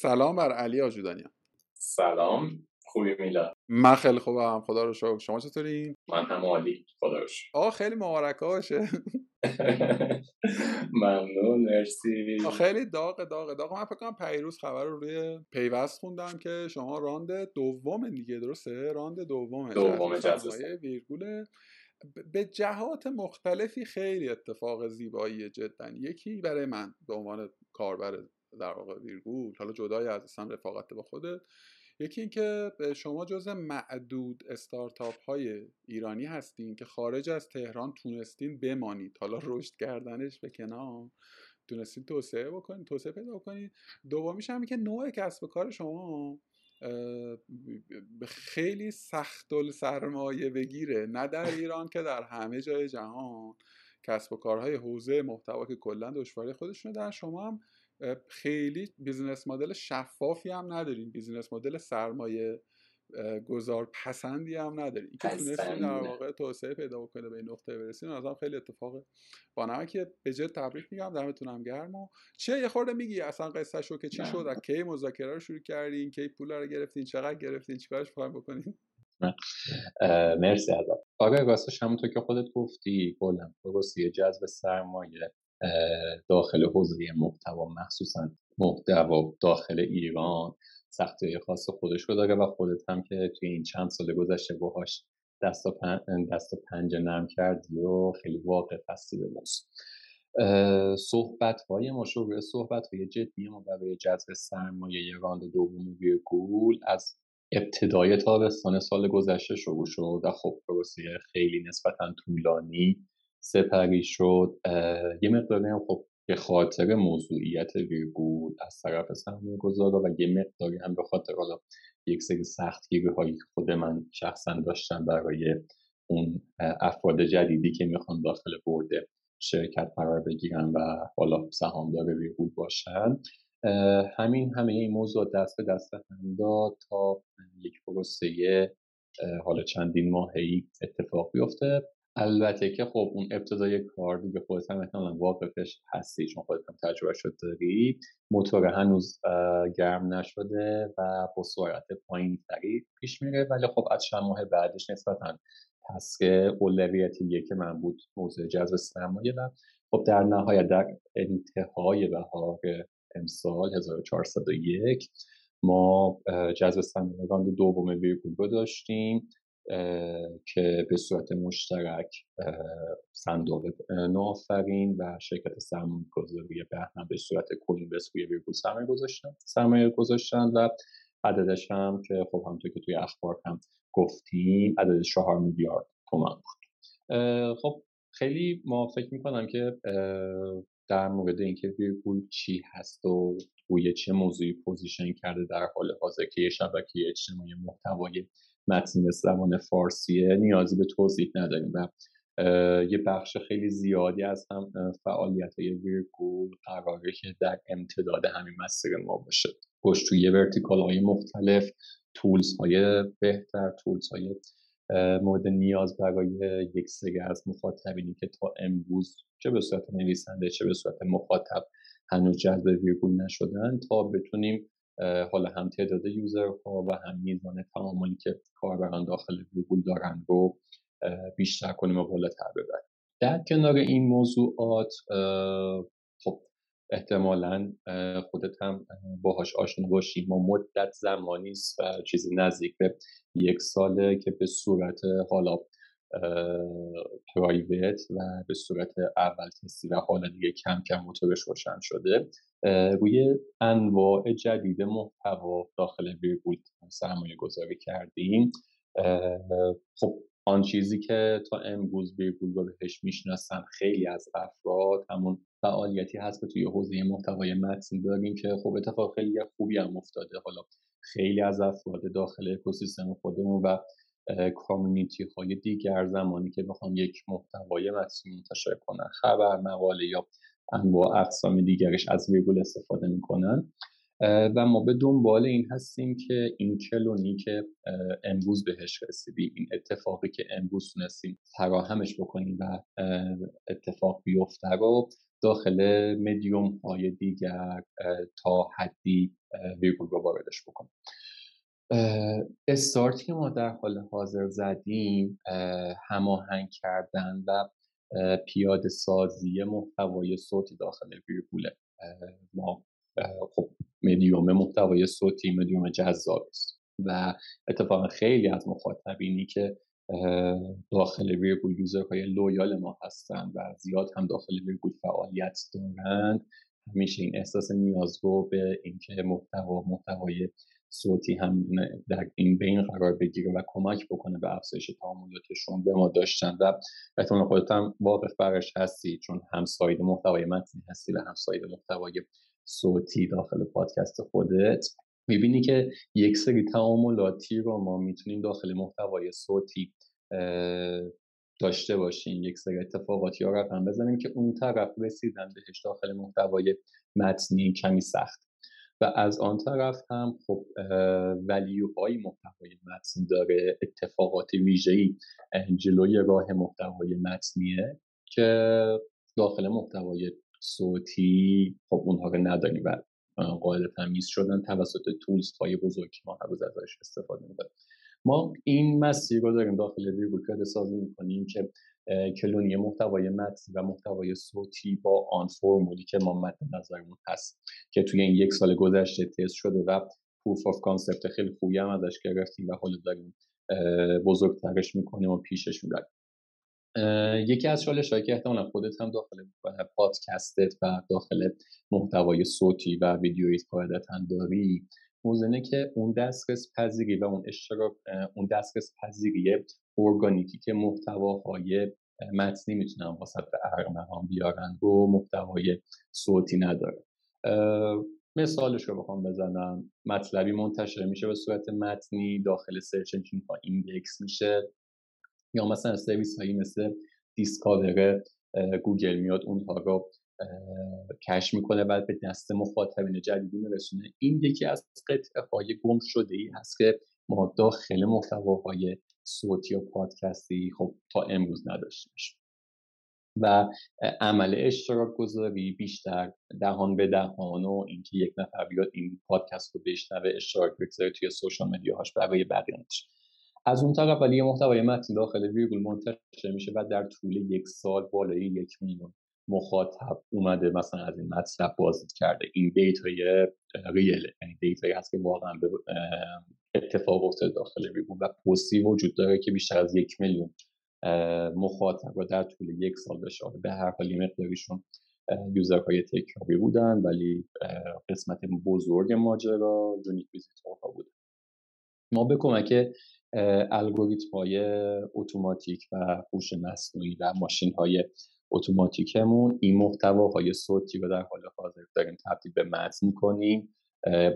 سلام بر علی آجودانی. سلام، خوبی میلاد؟ من خیلی خوبم خدا رو شکر. شما چطورین؟ من هم عالی خدا رو شکر. خیلی مبارکه باشه. ممنون، مرسی. خیلی داغ. من فکر کنم پیروز خبر رو روی پیوست خوندم که شما راند دوم دیگه، درسته؟ راند دوم جزیره ویرگول. به جهات مختلفی خیلی اتفاق زیبایی جدا. یکی برای من به عنوان کاربر در واقع ویرگول، حالا جدای از اصلا رفاقت با خودت، یکی این که شما جزو معدود استارتاپ های ایرانی هستین که خارج از تهران تونستین بمانید، حالا رشد کردنش به کنار، تونستین توسعه پیدا کنید. دومیش هم که نوع کسب کار شما خیلی سخت السرمایه بگیره، نه در ایران که در همه جای جهان کسب و کارهای حوزه محتوا که کلا دشواری خودشونه دارن، شما هم خیلی بیزینس مدل شفافی هم ندارین، بیزینس مدل سرمایه گذار پسندی هم ندارین. این که تونستین در واقع توسعه پیدا کنه به این نقطه برسین از هم خیلی اتفاق بانمه که به جد تبریک میگم، دمتونم گرم. و چه یه خورده میگی اصلا قصه شو که چی شد، از کی مذاکره رو شروع کردین، کی پول رو گرفتین، چقدر گرفتین، چیکارش می‌خواید بکنین؟ مرسی ازت. آقا راستش همونطور که خودت گفتی کلا پروسه جذب سرمایه داخل حوزه محتوا، مخصوصا محتوا داخل ایران، سختی‌های خاص خودش رو داره و خودت هم که توی این چند سال گذشته باهاش دست و پنجه نرم کردی و خیلی واقع هستی به موضوع. صحبت‌های ما شروع صحبت‌های جدی ما برای جذب سرمایه راند دوم ویرگول از ابتدای تابستان سال گذشته شروع شد و خب پروسه خیلی نسبتاً طولانی سپری شد. یه مقداری هم خب به خاطر موضوعیت ویرگول از طرف سرمایه‌گذارا و یه مقداری هم به خاطر حالا یک سری سختگیری‌هایی که خود من شخصا داشتم برای اون افراد جدیدی که میخوان داخل بورد شرکت قرار بگیرن و حالا سهامدار ویرگول باشن، همه این موضوع دست به دست هم داد تا یک پروسه حالا چندین ماهه‌ای اتفاق بیفته. البته که خب اون ابتدای کار دیگه خودت هم احتمالاً واقفش هستی، چون خودت هم تجربه شد داری، موتور هنوز گرم نشده و با سرعت پایین‌تری پیش میره، ولی خب از چند ماه بعدش نسبتاً تسک اولویتیه که من بود موضوع جذب سرمایه و خب در نهایت در انتهای بهار امسال 1401 ما جذب سرمایه راند دوم ویرگول رو داشتیم که به صورت مشترک صندوق نوآفرین و شرکت سرمایه‌گذاری بهمن به صورت کلی به سوی ویرگول سرمایه گذاشتن و عددش هم که خب همونطور که توی اخبار هم گفتیم عدد 4 میلیارد تومان بود. خب خیلی ما فکر می‌کنم که در مورد اینکه ویرگول چی هست و روی چه موضوعی پوزیشن کرده در حال حاضر که یه شبکه اجتماعی محتوای متن به زبان فارسیه نیازی به توضیح نداریم و یه بخش خیلی زیادی از هم فعالیت‌های ویرگول قراره که در امتداد همین مسیر ما باشه، پشت توی ورتیکال‌های مختلف، تولزهای بهتر، تولزهای مورد نیاز برای یک سری از مخاطبینی که تا امروز چه به صورت نویسنده چه به صورت مخاطب هنوز جذب ویرگول نشدن، تا بتونیم حالا هم تعداد یوزرها و هم میزان تعاملی که کاربران داخل ویرگول دارن رو بیشتر کنیم و بالاتر ببریم. در کنار این موضوعات خب احتمالاً خودت هم باهاش آشنا باشی، ما مدت زمانی است و چیزی نزدیک به 1 ساله که به صورت حالا پرایویت و به صورت اول تستی و حالا دیگه کم کم موتورش روشن شده روی انواع جدید محتوا داخل ویرگول سرمایه گذاری کردیم. خب آن چیزی که تا امروز ویرگول رو بهش میشناسن خیلی از افراد همون فعالیتی هست که توی حوزه محتوای متن داریم که خب اتفاق خیلی خوبی هم افتاده. حالا خیلی از افراد داخل اکوسیستم خودمون و کامیونیتی های دیگر زمانی که بخوام یک محتوای متنی منتشر کنن، خبر، مقاله یا انواع اقسام دیگرش از ویرگول استفاده میکنن و ما به دنبال این هستیم که این کلونی که امروز بهش رسیدیم، این اتفاقی که امروز تونستیم فراهمش بکنیم و اتفاق بیفته رو داخل میدیوم های دیگر تا حدی ویرگول رو واردش بکنیم. استارتی که ما در حال حاضر زدیم هماهنگ کردن و پیاده سازی محتوای صوتی داخل ویرگوله. ما خب میدیوم محتوای صوتی میدیوم جذاب است و اتفاقا خیلی از مخاطبینی که داخل ویرگول یوزرهای لویال ما هستند و زیاد هم داخل ویرگول فعالیت دارند همیشه این احساس نیازگو به اینکه محتوای صوتی هم در این بین قرار بگیره و کمک بکنه به افزایش تعاملاتشون به ما داشتن و احتمال خودت هم واقف برش هستی چون همساید محتوای متنی هستی و همساید محتوای صوتی داخل پادکست خودت. میبینی که یک سری تعاملاتی رو ما میتونیم داخل محتوای صوتی داشته باشیم، یک سری اتفاقاتی ها رقم بزنیم که اون طرف رسیدن بهش داخل محتوای متنی کمی سخت و از آن طرف هم خب ولیوهای محتوای متنی داره، اتفاقات ویژه‌ای جلوی راه محتوای متنیه که داخل محتوای صوتی خب اونها رو نداریم و قابل تمیز شدن توسط تولز های بزرگ که ما هر روز ازش استفاده می‌کنیم. ما این مسیر رو داریم داخل ویرگول پیاده سازی می‌کنیم که کلونی محتوای متن و محتوای صوتی با آن فرمولی که ما متن نظرمون هست که توی این یک سال گذشته تست شده و پروف آف کانسپت خیلی خوبی هم ازش گرفتیم و حالا داریم بزرگترش می‌کنیم و پیشش می‌بریم. یکی از چالش‌هایی که احتمالاً خودت هم داخل پادکستت و داخل محتوای صوتی و ویدیویی قاعدتاً داری موزنه که اون دسترس پذیری و اون دسترس پذیری ارگانیکی که محتواهای متنی میتونن واسط ارمغان بیارن و محتوای صوتی نداره. مثالش رو بخوام بزنم، مطلبی منتشر میشه به صورت متنی داخل سرچ انجین ها ایندکس میشه یا مثلا سرویس هایی مثل دیسکاور گوگل میاد اونها رو کش میکنه بعد به دست مخاطبین جدیدی میرسونه. این یکی از قطعه‌های گم شده‌ای هست که ما داخل محتواهای صوتی و پادکستی خب تا امروز نداشتیمش و عمل اشتراک گذاری بیشتر دهان به دهان و اینکه یک نفر بیاد این پادکست رو بشنوه اشتراک بگذاره توی سوشال مدیاهاش برای بقیه نشه. از اون طرف ولی محتوای متن داخل ویرگول منتشر میشه و در طول یک سال بالای 1 میلیون مخاطب اومده مثلا از این مطلب بازدید کرده. این دیتای ریل، یعنی دیتایی هست که واقعا به اتفاق افتاده داخل ویرگول و پستی وجود داره که بیشتر از 1 میلیون مخاطب رو در طول 1 سال بشه. به هر حال مقداریشون یوزرهای تکراری بودن ولی قسمت بزرگ ماجرا یونیک ویزیتورها بود. ما به کمک الگوریتم‌های اتوماتیک و هوش مصنوعی و ماشین‌های اتوماتیکمون این محتواهای صوتی رو در حال حاضر داریم تبدیل به متن می‌کنیم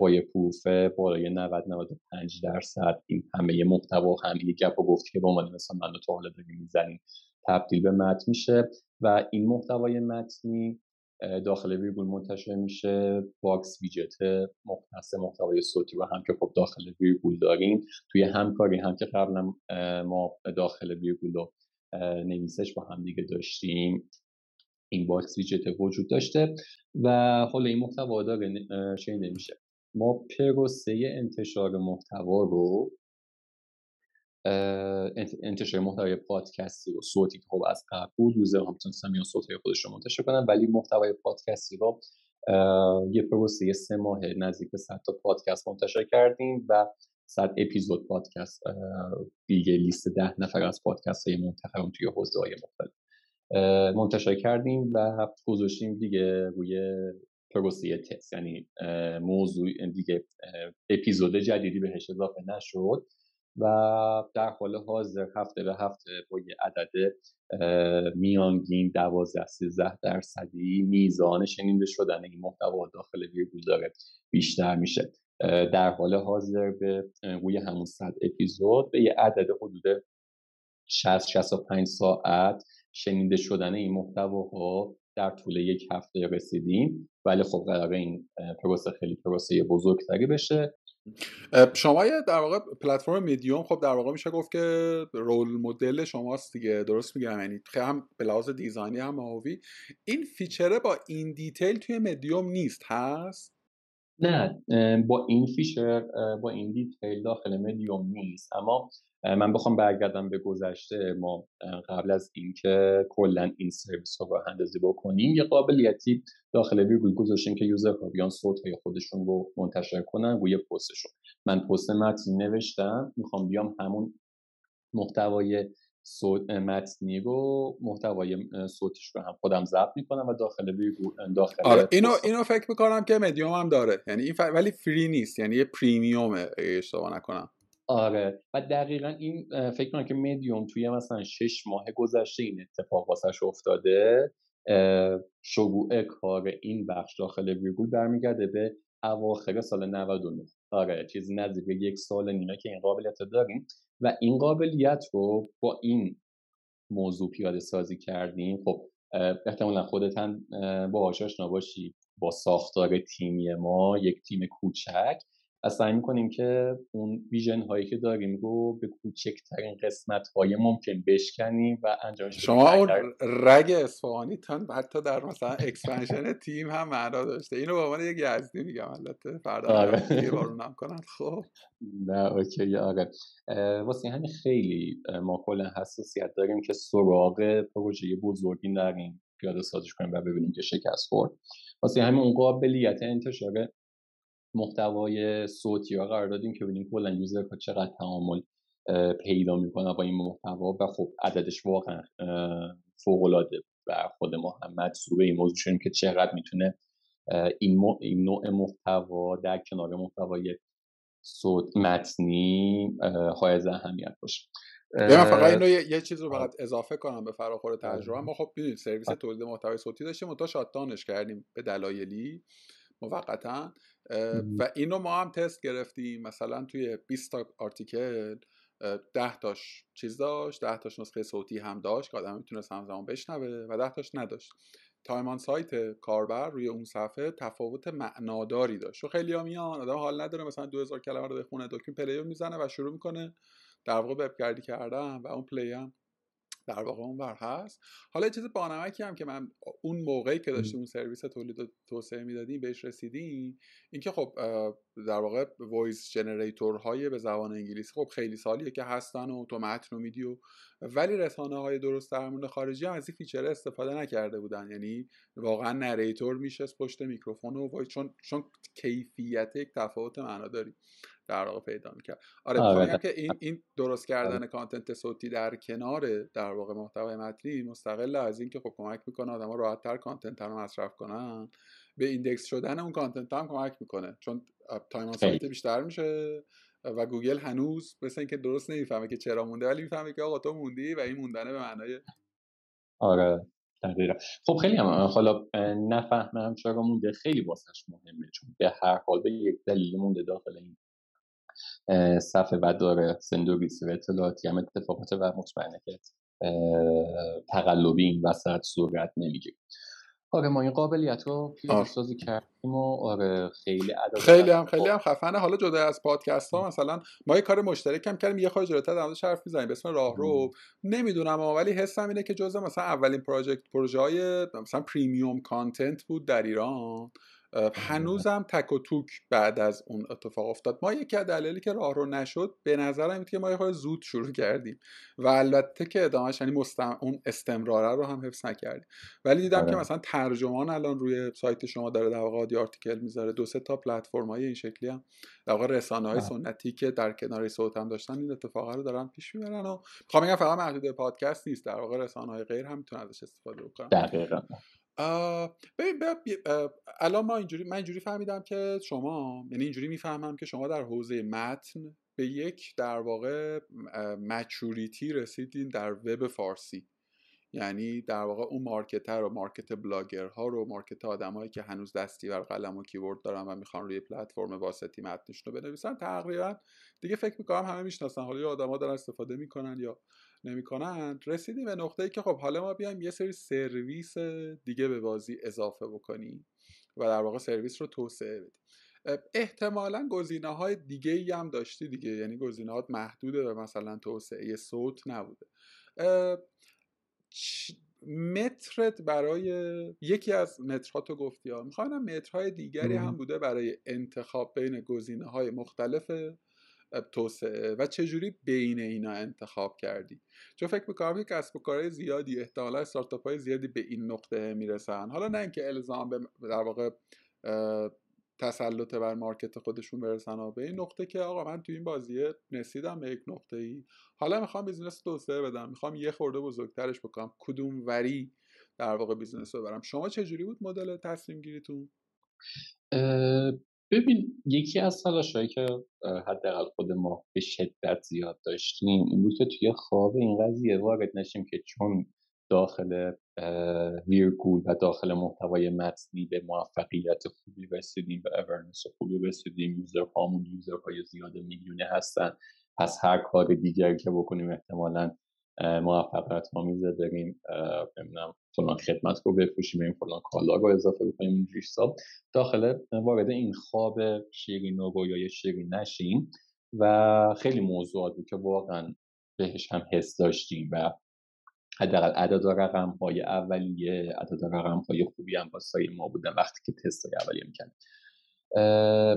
با یه پروف بالای 90-95% این همه محتوا همه گپو گفتی که به عنوان مثلا من تو حالا داریم می‌زنیم تبدیل به متن میشه و این محتوای متنی داخل ویرگول منتشر میشه. باکس ویجت مختص محتوای صوتی رو هم که خب داخل ویرگول داریم توی همکاری هم که قبلا ما داخل ویرگول رو نویسش با هم دیگه داشتیم این باکس ویجت وجود داشته و حالا این محتوا داره شنیده میشه. ما پروسه انتشار محتوا رو انتشار محتوای پادکستی و صوتی که خب از قبول یوزر هم میتونستن میان صوتهای خودش رو منتشر کنن ولی محتوای پادکستی رو یه پروسه 3 ماه نزدیک به 100 تا پادکست منتشر کردیم و 100 اپیزود پادکست دیگه لیست 10 نفر از پادکست های منتخب توی حوزه‌های مختلف منتشر کردیم و گذاشتیم دیگه روی پروسه تست، یعنی موضوع دیگه اپیزود جدیدی بهش اضافه نشد و در حال حاضر هفته به هفته با یه عدد میانگین 12-13% میزان شنیده شدن این محتوا داخل ویرگول داره بیشتر میشه. در حال حاضر به روی همون 100 اپیزود به یه عدد حدود 60-65 ساعت شنیده شدن این محتواها در طول 1 هفته رسیدیم ولی خب قراره این پروسه خیلی پروسه بزرگتری بشه. شما در واقع پلتفرم میدیوم خب در واقع میشه گفت که رول مدل شماست دیگه، درست میگم؟ یعنی هم به لحاظ دیزاینی هم ماهوی این فیچره با این دیتیل توی میدیوم نیست هست؟ نه با این فیچر، با این دیتیل داخل میلیون نیست. اما من بخوام برگردم به گذشته، ما قبل از اینکه کلا این سرویس رو راه اندازی بکنیم یه قابلیتی داخل ویرگول گذاشتیم که یوزرها بیان صوت‌های خودشون رو منتشر کنن روی پستشون. من پست متن نوشتم، میخوام بیام همون محتوای صوت متنی رو محتوای صوتیش رو هم خودم ضبط میکنم و داخل ویرگول داخل. آره اینو فکر میکنم که میدیوم هم داره، یعنی این ولی فری نیست، یعنی یه پریمیومه اگه اشتباه نکنم. آره و دقیقاً این فکر میکنم که میدیوم توی مثلا 6 ماه گذشته این اتفاق واسش افتاده. شروع کار این بخش داخل ویرگول برمیگرده به اواخر سال 99. آره چیزی نزدیک به یک سال نیمه که این قابلیت رو داریم و این قابلیت رو با این موضوع پیاده سازی کردیم. خب احتمالا خودت هم باهاش آشنا باشی، با ساختار تیمی ما یک تیم کوچک و سعی می‌کنیم که اون ویژن هایی که داریم رو به کوچکترین قسمت های ممکن بشکنیم و انجامش. شما اون رگ اصفهانی تن حتی در مثلا اکسپنشن تیم هم معنا داشته. اینو به عنوان یک یزدی میگم البته فردا یه بارونم کنن. خب نه اوکی آره، واسه همین خیلی ما کلا حساسیت داریم که سراغ پروژه بزرگی نریم، پیاده سازیش کنیم و ببینیم که شکست خورد. واسه همین اون قابلیت انتشار محتوای صوتی ها قرار دادیم که ببینیم کلا یوزر ها چقدر تعامل پیدا میکنه با این محتوا و خب عددش واقعا فوق العاده و خود محمد صوبه این موضوع شدیم که چقدر میتونه این نوع محتوا در کنار محتوای صوت متنی حائز اهمیت باشه. من فقط اینو یه چیز رو فقط اضافه کنم به فراخور تجربه. ما خب ببینید سرویس تولید محتوای صوتی داشتیم و تا شاتدانش کردیم به دلایلی موقتا و اینو ما هم تست گرفتیم. مثلا توی 20 تا آرتیکل 10 تاش چیز داشت، 10 تاش نسخه صوتی هم داشت که آدم میتونست همزمان بشنوه و 10 تاش نداشت. تایم آن سایت کاربر روی اون صفحه تفاوت معناداری داشت. خیلی‌ها میان آدم حال نداره مثلا 2000 کلمه رو بخونه، دکمه پلیو میزنه و شروع میکنه در واقع وب گردی کردن و اون پلی هم در واقع اونور هست. حالا چیز بانمکی هم که من اون موقعی که داشتیم اون سرویس تولید و توسعه میدادیم بهش رسیدیم، اینکه خب در واقع وایس جنریتور های به زبان انگلیسی خب خیلی سالیه که هستن و تو متن رو میدی، ولی رسانه های درست درمون خارجی هم از این فیچر استفاده نکرده بودن. یعنی واقعا نریتور میشست پشت میکروفون و وایس چون کیفیت یک تفاوت معناداری در واقع پیدا می‌کنه. آره میگم که این درست کردن کانتنت صوتی در کنار در واقع محتوای متنی مستقل از این که خب کمک می‌کنه آدم‌ها راحت‌تر کانتنت رو مصرف کنن، به ایندکس شدن اون کانتنت هم کمک می‌کنه چون تایم آن سایت بیشتر میشه و گوگل هنوز مثلا اینکه درست نمی‌فهمه که چرا مونده، ولی می‌فهمه که آقا تو موندی و این موندنه به معنای آره تقریبا. خب خیلی هم حالا نفهمم چرا مونده خیلی واسش مهمه، چون به هر حال به یک دلیل مونده داخل این صفحه و داره سندوریس و اطلاعاتی هم اتفاقاته و مطمئنه که تقلبی این وسط صورت نمیگیره. آره ما این قابلیت رو پیش‌سازی کردیم و آره خیلی هم خفنه. حالا جدا از پادکست ها مثلا ما یه کار مشترک هم کردیم، یه خورده جلوتر در موردش حرف می‌زنیم به اسم راهرو. نمیدونم ولی حسم اینه که جزء مثلا اولین پروژه‌های مثلا پریمیوم کانتنت بود در ایران. هنوزم تک و توک بعد از اون اتفاق افتاد. ما یکی از دلایلی که راه رو نشد به نظرم اینه که ما یه خورده زود شروع کردیم و البته که ادامهش یعنی اون استمراره رو هم حفظ نکردیم، ولی دیدم که مثلا ترجمان الان روی سایت شما داره در واقع آرتیکل میذاره. دو سه تا پلتفرم‌های این شکلی هم در واقع رسانه‌های سنتی که در کنار صوت هم داشتن این اتفاقا رو دارن پیش میبرن و می‌خوام بگم فقط محدود به پادکست نیست، در واقع رسانه‌های غیر هم میتونن ازش استفاده بکنن. دقیقاً الان من اینجوری فهمیدم که شما، یعنی اینجوری میفهمم که شما در حوزه متن به یک در واقع مچوریتی رسیدین در وب فارسی، یعنی در واقع اون مارکتر و مارکت بلاگرها رو، مارکت آدمایی که هنوز دستی بر قلم و کیبورد دارن و میخوان روی پلتفرم واسطی متنشون رو بنویسن، تقریبا دیگه فکر میکنم همه میشناسن. حالا آدما دارن استفاده میکنن یا نمی‌کنند. رسیدیم به نقطه‌ای که خب حالا ما بیایم یه سری سرویس دیگه به بازی اضافه بکنیم و در واقع سرویس رو توسعه بدیم. احتمالاً گزینه‌های دیگه‌ای هم داشتی دیگه، یعنی گزینه‌هات محدوده و مثلا توسعه صوت نبوده. مترت برای یکی از مترها تو گفتی ها، میخوانم مترهای دیگری هم بوده برای انتخاب بین گزینه‌های مختلف توسعه و چجوری بین اینا انتخاب کردی؟ چون فکر میکنم که کسب و کارهای زیادی، احتمالا استارتاپ‌های زیادی به این نقطه میرسن، حالا نه اینکه الزام به در واقع تسلط بر مارکت خودشون برسن و به این نقطه که آقا من تو این بازیه رسیدم به یک نقطه‌ای، حالا میخوام بیزینس توسعه بدم، میخوام یه خورده بزرگترش بکنم، کدوم وری در واقع بیزینس رو برم؟ شما چجوری بود مدل تصمیم گیریتون؟ ببین، یکی از تلاش‌هایی که حداقل خود ما به شدت زیاد داشتیم این بود که توی خواب این قضیه وارد نشیم که چون داخل ویرگول و داخل محتوای متنی به موفقیت خوبی رسیدیم و اورنس خوبی رسیدیم، یوزرهای زیاد میلیونه هستن، پس هر کار دیگری که بکنیم احتمالاً موفقیت آمیزه داریم، نمیدونم فلان خدمت رو بفروشیم، این فلان کالا رو اضافه بکنیم، اینجوری حساب داخل وارد این خواب شیرین و رویای شیرین نشیم و خیلی موضوعات بود که واقعا بهش هم حس داشتیم و حداقل اعداد و رقم‌های اولیه، اعداد و رقم‌های خوبی هم واسه ما بودن وقتی که تست‌های اولیه می‌کردیم.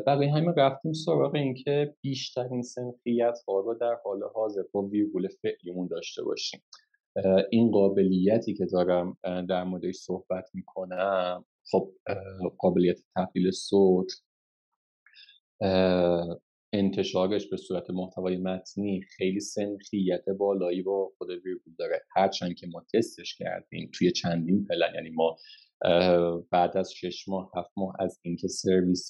برای همین رفتیم سراغ اینکه بیشترین سنخیت‌ها رو در حال حاضر با ویرگول فعلیمون داشته باشیم. این قابلیتی که دارم در موردش صحبت می‌کنم، خب قابلیت تحلیل صوت، انتشارش به صورت محتوای متنی خیلی سنخیت بالایی با خود ویرگول داره، هرچند که ما تستش کردیم توی چندین پلن، یعنی ما بعد از 6 ماه 7 ماه از اینکه سرویس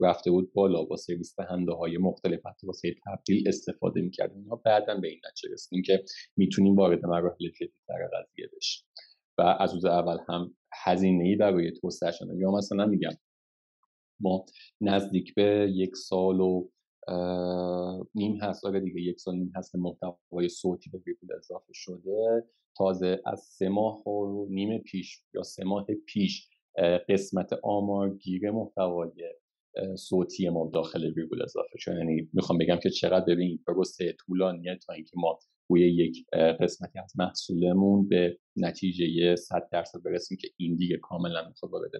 رفته بود بالا با سرویس دهنده های مختلف حتی واسه تبدیل استفاده میکردیم، ما بعدا به این نتیجه رسیدیم که میتونیم وارد مراحل جدی‌تر قضیه بشیم و از روز اول هم هزینه‌ای برای توسعه شده. یا مثلا میگم ما نزدیک به 1.5 سال محتوای صوتی به ویرگول اضافه شده. تازه از 3 ماه پیش قسمت آمارگیر محتوای صوتی ما داخل ویرگول اضافه شده. یعنی میخوام بگم که چقدر ببینید پروسه طولانیه تا اینکه ما روی یک قسمتی از محصولمون به نتیجه 100% برسیم که این دیگه کاملا میخواد وارد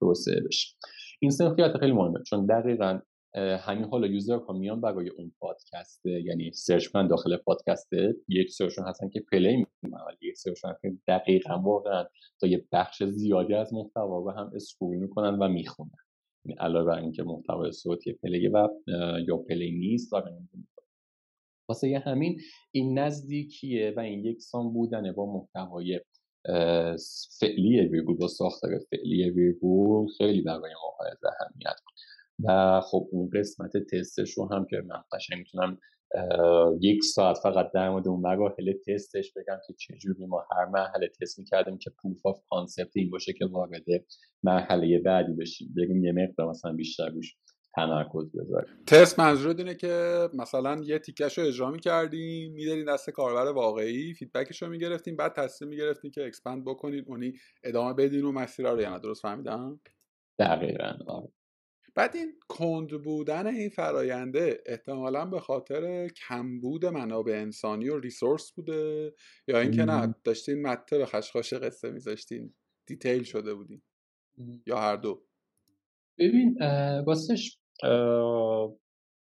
پروسه بشه. این سنخیت خیلی مهمه، چون دقیقاً همین حالا یوزرها میان برای اون پادکست، یعنی سرچ کردن داخل پادکست، یک سرچشون هستن که پلی میکنن، ولی یک سرچشون که دقیقاً واقعاً تا یه بخش زیادی از محتوا رو هم اسکرول میکنن و میخونن، یعنی علاوه بر اینکه محتوای صوتی پلی و یا پلی نیست دارن میخونن. واسه همین این نزدیکیه و این یکسان بودن با محتوای فعلی ویرگول، با ساختار فعلی ویرگول خیلی برای ما اهمیت داره. و خب اون قسمت تستش رو هم که من قشنگ میتونم 1 ساعت فقط در مورد اون مراحل تستش بگم که چجوری ما هر مرحله تست میکردیم که پروف آف کانسپت این باشه که وارد مرحله بعدی بشیم، بگیم یه مقدار مثلا بیشتر روش تمرکز بذاریم. تست منظور اینه که مثلا یه تیکش رو اجرا میکردیم، میدادین دست کاربر واقعی، فیدبکش رو میگرفتیم، بعد تصمیم میگرفتیم که اکسپند بکنید، اونی ادامه بدین و مسیر رو یعنی درست فهمیدم؟ دقیقاً. بعد این کند بودن این فراینده احتمالاً به خاطر کمبود منابع انسانی و ریسورس بوده، یا اینکه نه داشتین مته به خشخاش قصه میذاشتین، دیتیل شده بودین، یا هر دو؟ ببین راستش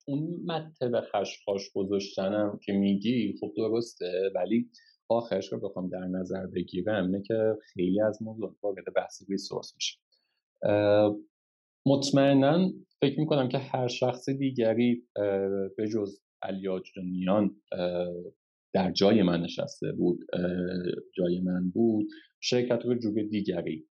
اون مته به خشخاش گذاشتنم که میگی خب درسته، ولی آخرش رو بخوام در نظر بگیرم اینه که خیلی از موضوعات وارد بحث ریسورس میشه. مطمئناً فکر میکنم که هر شخص دیگری به جز علی آجودانیان در جای من نشسته بود، جای من بود، شرکت رو جور دیگری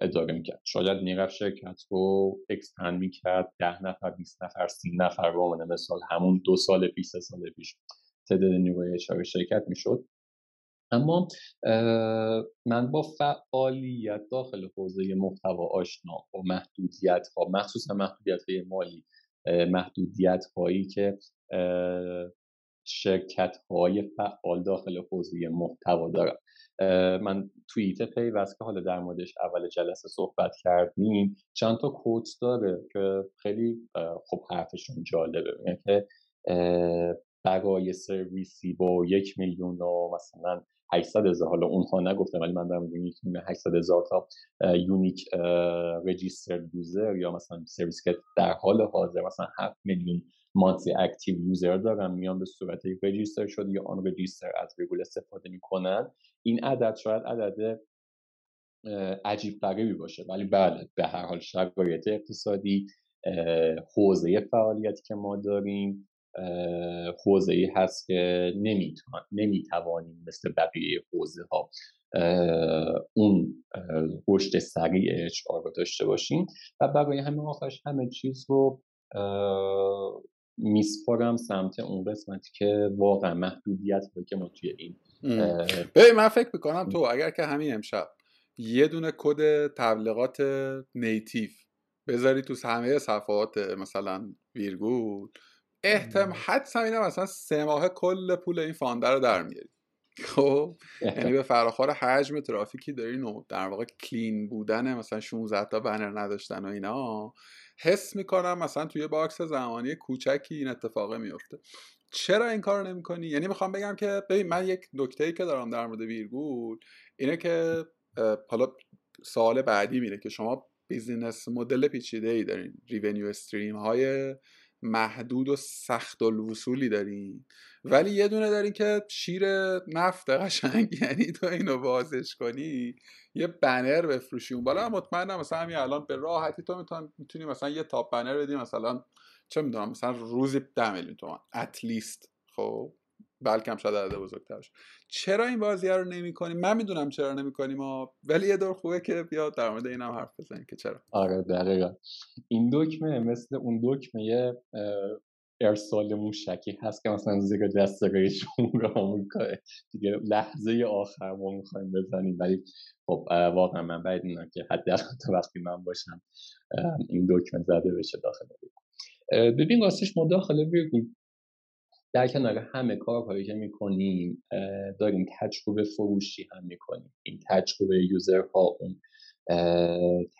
اداره میکرد. شاید میرفت شرکت رو اکسپند میکرد، 10 نفر، 20 نفر، 30 نفر به عنوان مثال، همون 2 سال پیش 3 سال پیش تعداد نیروی اچ‌آر شرکت میشد. اما من با فعالیت داخل حوزه محتوا آشنا، با محدودیت ها، مخصوصا محدودیت های مالی، محدودیت هایی که شرکت های فعال داخل حوزه محتوا دارن. من توییت پیوست که حالا در موردش اول جلسه صحبت کردیم چند تا کوت داره که خیلی خب حرفشون جالبه، میگه که برای سرویسی با 1 میلیون و مثلا 800,000، حالا اونها نگفتم ولی من در مورد اینکه 800,000 تا یونیک رجیسترد یوزر یا مثلا سرویس که در حال حاضر مثلا 7 میلیون مانتلی اکتیو یوزر دارن، میان به صورت رجیستر شده یا آن رجیستر از ویرگول استفاده میکنن. این عدد شاید عدد عجیب غریبی باشه، ولی بله به هر حال شرایط اقتصادی، حوزه فعالیتی که ما داریم حوزه‌ای هست که نمیتوانیم مثل بقیه حوزه‌ها اون رشد سریع HR رو داشته باشیم و برای همین آخرش همه چیز رو میسپارم سمت اون قسمتی که واقعا محدودیت هایی که ما توی این من فکر میکنم تو اگر که همین امشب یه دونه کد تبلیغات نیتیو بذاری تو همه صفحات مثلا ویرگول حدس همینم اصلا 3 ماه کل پول این فاندر رو در میاری. خب یعنی به فراخور حجم ترافیکی دارین و در واقع کلین بودن مثلا 16 تا بنر نداشتن و اینا، حس میکنم مثلا توی باکس زمانی کوچکی این اتفاق میفته. چرا این کارو نمیکنی؟ یعنی میخوام بگم که ببین من یک نکته‌ای که دارم در مورد ویرگول اینه که حالا سوال بعدی میره که شما بیزینس مدل پیچیده‌ای دارین، ریونیو استریم های محدود و سخت الوصولی دارین، ولی یه دونه دارین که شیر نفت قشنگ، یعنی تو اینو بازش کنی یه بنر بفروشی اون بالا مطمئنم مثلا همین الان به راحتی تو میتونی مثلا یه تاپ بنر بدی مثلا چه میدونم مثلا روزی 10 میلیون تومان ات لیست، خب بلکه هم شاید عدد بزرگتر باشه. چرا این بازیه رو نمی‌کنیم؟ من میدونم چرا نمی‌کنیم ولی یه دور خوبه که بیا در مورد اینم حرف بزنیم که چرا. آره دقیقاً. این دکمه مثل اون دکمه ارسال موشکی هست که مثلا زیر دست رئیس جمهور آمریکا دیگه لحظه آخر ما می‌خوایم بزنیم، ولی خب واقعا من بعید می‌دونم که حداقل تا وقتی من باشم این دکمه زده بشه داخل ویرگول. ببین راستش ما داخل ویرگول در کنار همه کارهایی که میکنیم داریم تجربه فروشی هم میکنیم. این تجربه یوزرها، اون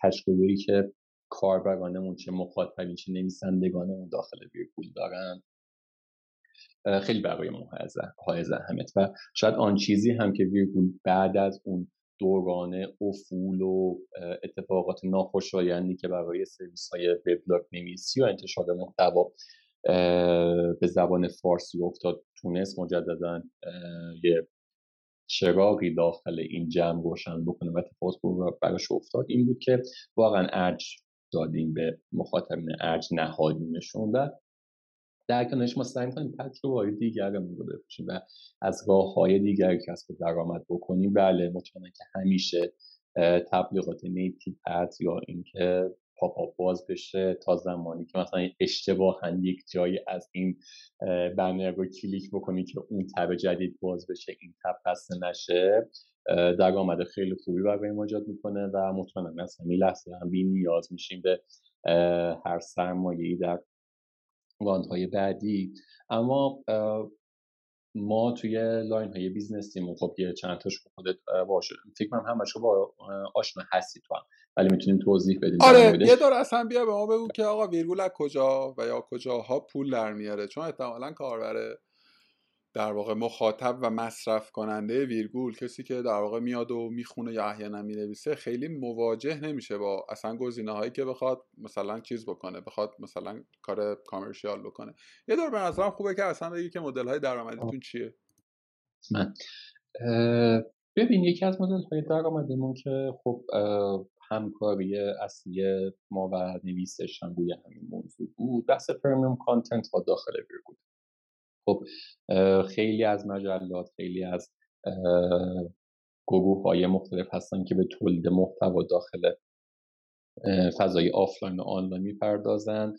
تجربه‌ای که کاربرانمون چه مخاطبین چه نویسندگانمون داخل ویرگول دارن خیلی برای ما حائز اهمیت و شاید آن چیزی هم که ویرگول بعد از اون دوران افول و اتفاقات ناخوشایندی که برای سرویس‌های وبلاگ نویسی و انتشار محتوا به زبان فارسی افتاد، تونست مجددا یه چراغی داخل این جمع روشن بکنه و اتفاق براش افتاد این بود که واقعا ارج دادیم به مخاطبین، ارج نهادیمشون و در کنارش ما سعی می‌کنیم تجربه‌های دیگرمون رو بفروشیم و از راه‌های دیگری کسب درآمد بکنیم. بله مطمئنم که همیشه تبلیغات نیتیو ارز یا اینکه پاپ باز بشه تا زمانی که مثلا اشتباهاً یک جایی از این بنر رو کلیک بکنی که اون تب جدید باز بشه، این تب بسته نشه، درآمد خیلی خوبی برای ما ایجاد میکنه و مطمئنم از همین لحظه هم بی‌نیاز میشیم به هر سرمایه‌ای در راندهای بعدی. اما ما توی لاین های بیزنسیمون خب یه چند تاش خودت باشه، فکر کنم همشو با آشنا هستی تو هم، ولی میتونیم توضیح بدیم. آره یه دور اصلا بیا به ما بگو که آقا ویرگول از کجا و یا کجاها پول در میاره، چون احتمالاً کاربر در واقع مخاطب و مصرف کننده ویرگول، کسی که در واقع میاد و میخونه یا احیانا مینویسه، خیلی مواجه نمیشه با اصلا گزینه‌هایی که بخواد مثلا چیز بکنه، بخواد مثلا کار کامرشیال بکنه. یه دور به نظرم خوبه که اصلا بگی که مدل‌های درآمدیتون چیه. ببین یکی از مدل‌های درآمدیمون که خب همکاری اصلی ما و نویسش هم روی همین موضوع بود، بحث پرمیوم کانتنت ها داخل ویرگول. خب خیلی از مجلات، خیلی از گروه های مختلف هستن که به تولید محتوا داخل فضای آفلاین و آنلاین میپردازن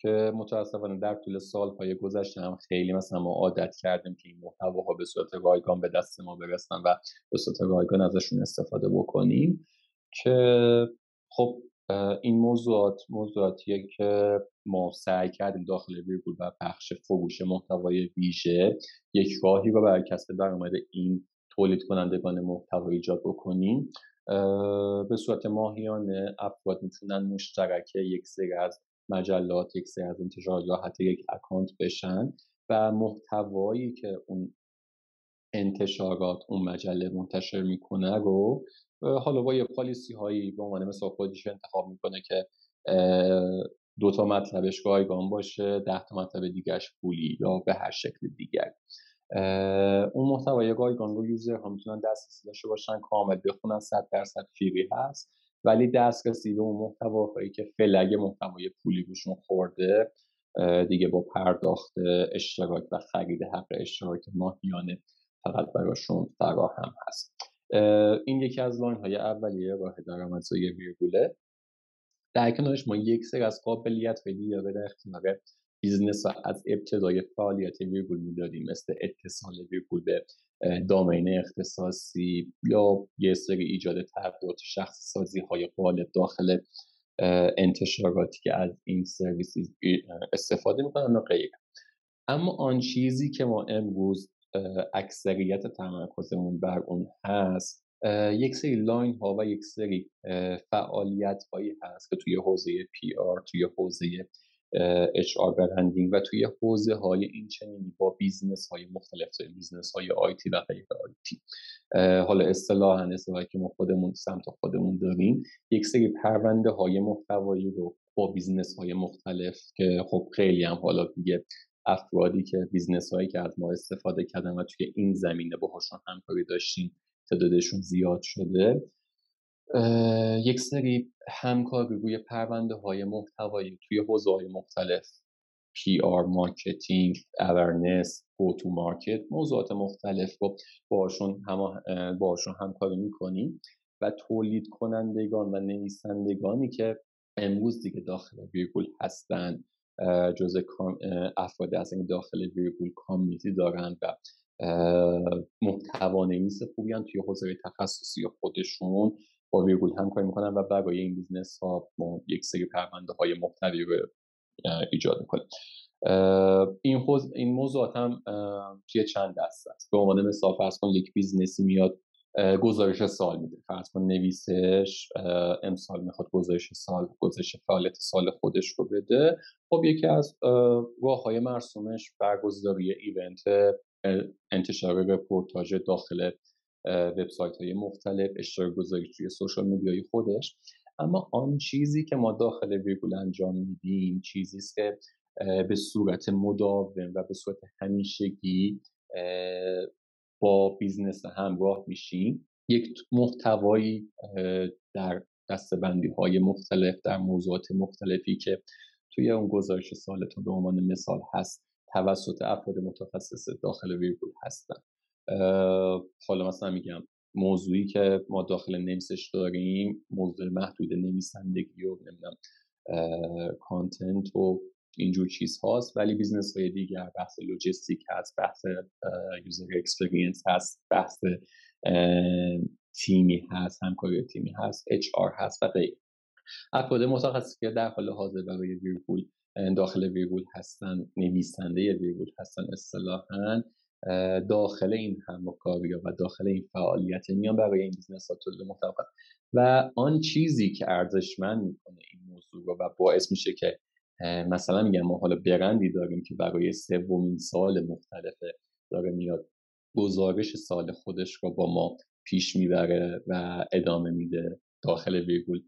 که متاسفانه در طول سالهای گذشته هم خیلی مثلا ما عادت کردیم که این محتواها به صورت رایگان به دست ما برسن و به صورت رایگان ازشون استفاده بکنیم که خب این موضوعاتیه که ما سعی کردیم داخل ویرگول و پخش فروش محتوای ویژه یک راهی رو برای کسب درآمد این تولید کنندگان محتوا ایجاد بکنیم. به صورت ماهیانه افراد میتونن مشترک یک سری از مجلات، یک سری از انتشارات یا حتی یک اکانت بشن و محتوایی که اون انتشارات اون مجله منتشر میکنه رو حالا با یه پالیسی هایی به عنوان مثلا خودش انتخاب میکنه که 2 تا مطلبش رایگان باشه، 10 تا مطلب دیگرش پولی یا به هر شکل دیگر. اون محتوای رایگان رو یوزر ها میتونن دسترسی داشته باشن، کامل بخونن، 100% فری هست، ولی دسترسی به اون محتواهایی که فلگ محتوای پولی روشون خورده دیگه با پرداخت اشتراک و خرید حق اشتراک ماهیانه فقط براشون فراهم هست. این یکی از لاین های اولیه راه درآمدزایی ویرگوله. در کنارش ما یک سری از قابلیت های دیگه در اختیار بیزنس ها از ابتدای فعالیت ویرگول میدادیم، مثل اتصال ویرگول به دامین اختصاصی یا یه سری ایجاد تبلیغات شخصی سازی های غالب داخل انتشاراتی که از این سرویس استفاده میکنن و غیره. اما آن چیزی که ما امروز اکثریت تمرکزمون بر اون هست، یک سری لاین ها و یک سری فعالیت هایی هست که توی حوزه پی آر، توی حوزه HR برندینگ و توی حوزه های این چنینی با بیزنس های مختلف، توی بیزنس های آیتی و غیر آیتی، حالا اصطلاحاً که ما خودمون سمت خودمون داریم، یک سری پرونده های محتوایی رو با بیزنس های مختلف که خب خیلی هم حالا دیگه افرادی که بیزنس هایی که از ما استفاده کردن و توی این زمینه باهاشون همکاری داشتیم تعدادشون زیاد شده، یک سری همکاری روی پرونده های محتوایی توی حوزه های مختلف، پی آر، مارکتینگ، اورنس، گو تو مارکت، موضوعات مختلف رو باشون همکاری میکنیم و تولید کنندگان و نویسندگانی که امروز دیگه داخل ویرگول هستن جزء افراد هستن که داخل ویرگول کامیونیتی دارن و محتوا نویس خوبی هستن توی حوزه تخصصی خودشون، با ویرگول همکاری میکنن و برای این بیزنس ها یک سری پرونده های محتوی رو ایجاد میکنن. این موضوعات هم توی چند دسته است. به عنوان مثال فرض کن یک بیزنسی میاد گزارش سال میده، فرض کن نویسش امسال میخواد گزارش فعالیت سال خودش رو بده. خب یکی از راههای مرسومش برگزاری ایونت، انتشار رپورتاژ داخل وبسایت های مختلف، اشتراک گذاری توی سوشال میدیای خودش. اما آن چیزی که ما داخل ویرگول انجام میدیم چیزی است که به صورت مداوم و به صورت همیشگی با بیزنس همراه میشیم، یک محتوایی در دسته‌بندی های مختلف در موضوعات مختلفی که توی اون گزارش سالتون به عنوان مثال هست توسط افراد متخصص داخل ویرگول هستن. حالا مثلا میگم موضوعی که ما داخل نویسش داریم موضوع محدود نویسندگی و نمیدونم کانتنت و اینجور چیز هاست، ولی بیزنس های دیگر بحث لوجستیک هست، بحث یوزر اکسپریانس هست، بحث تیمی هست، همکاری تیمی هست، HR هست و غیره. افراد متخصصی که در حال حاضر برای ویرگول داخل ویرگول هستن، نویسنده ویرگول هستن اصطلاحاً، داخل این همکاری‌ها و داخل این فعالیت میان برای این بیزنس‌ها تولید محتوا و آن چیزی که ارزشمند میکنه این موضوع رو و باعث میشه که مثلا میگم ما حالا برندی داریم که برای سومین سال مختلفه داره میاد گزارش سال خودش رو با ما پیش میبره و ادامه میده داخل ویرگول،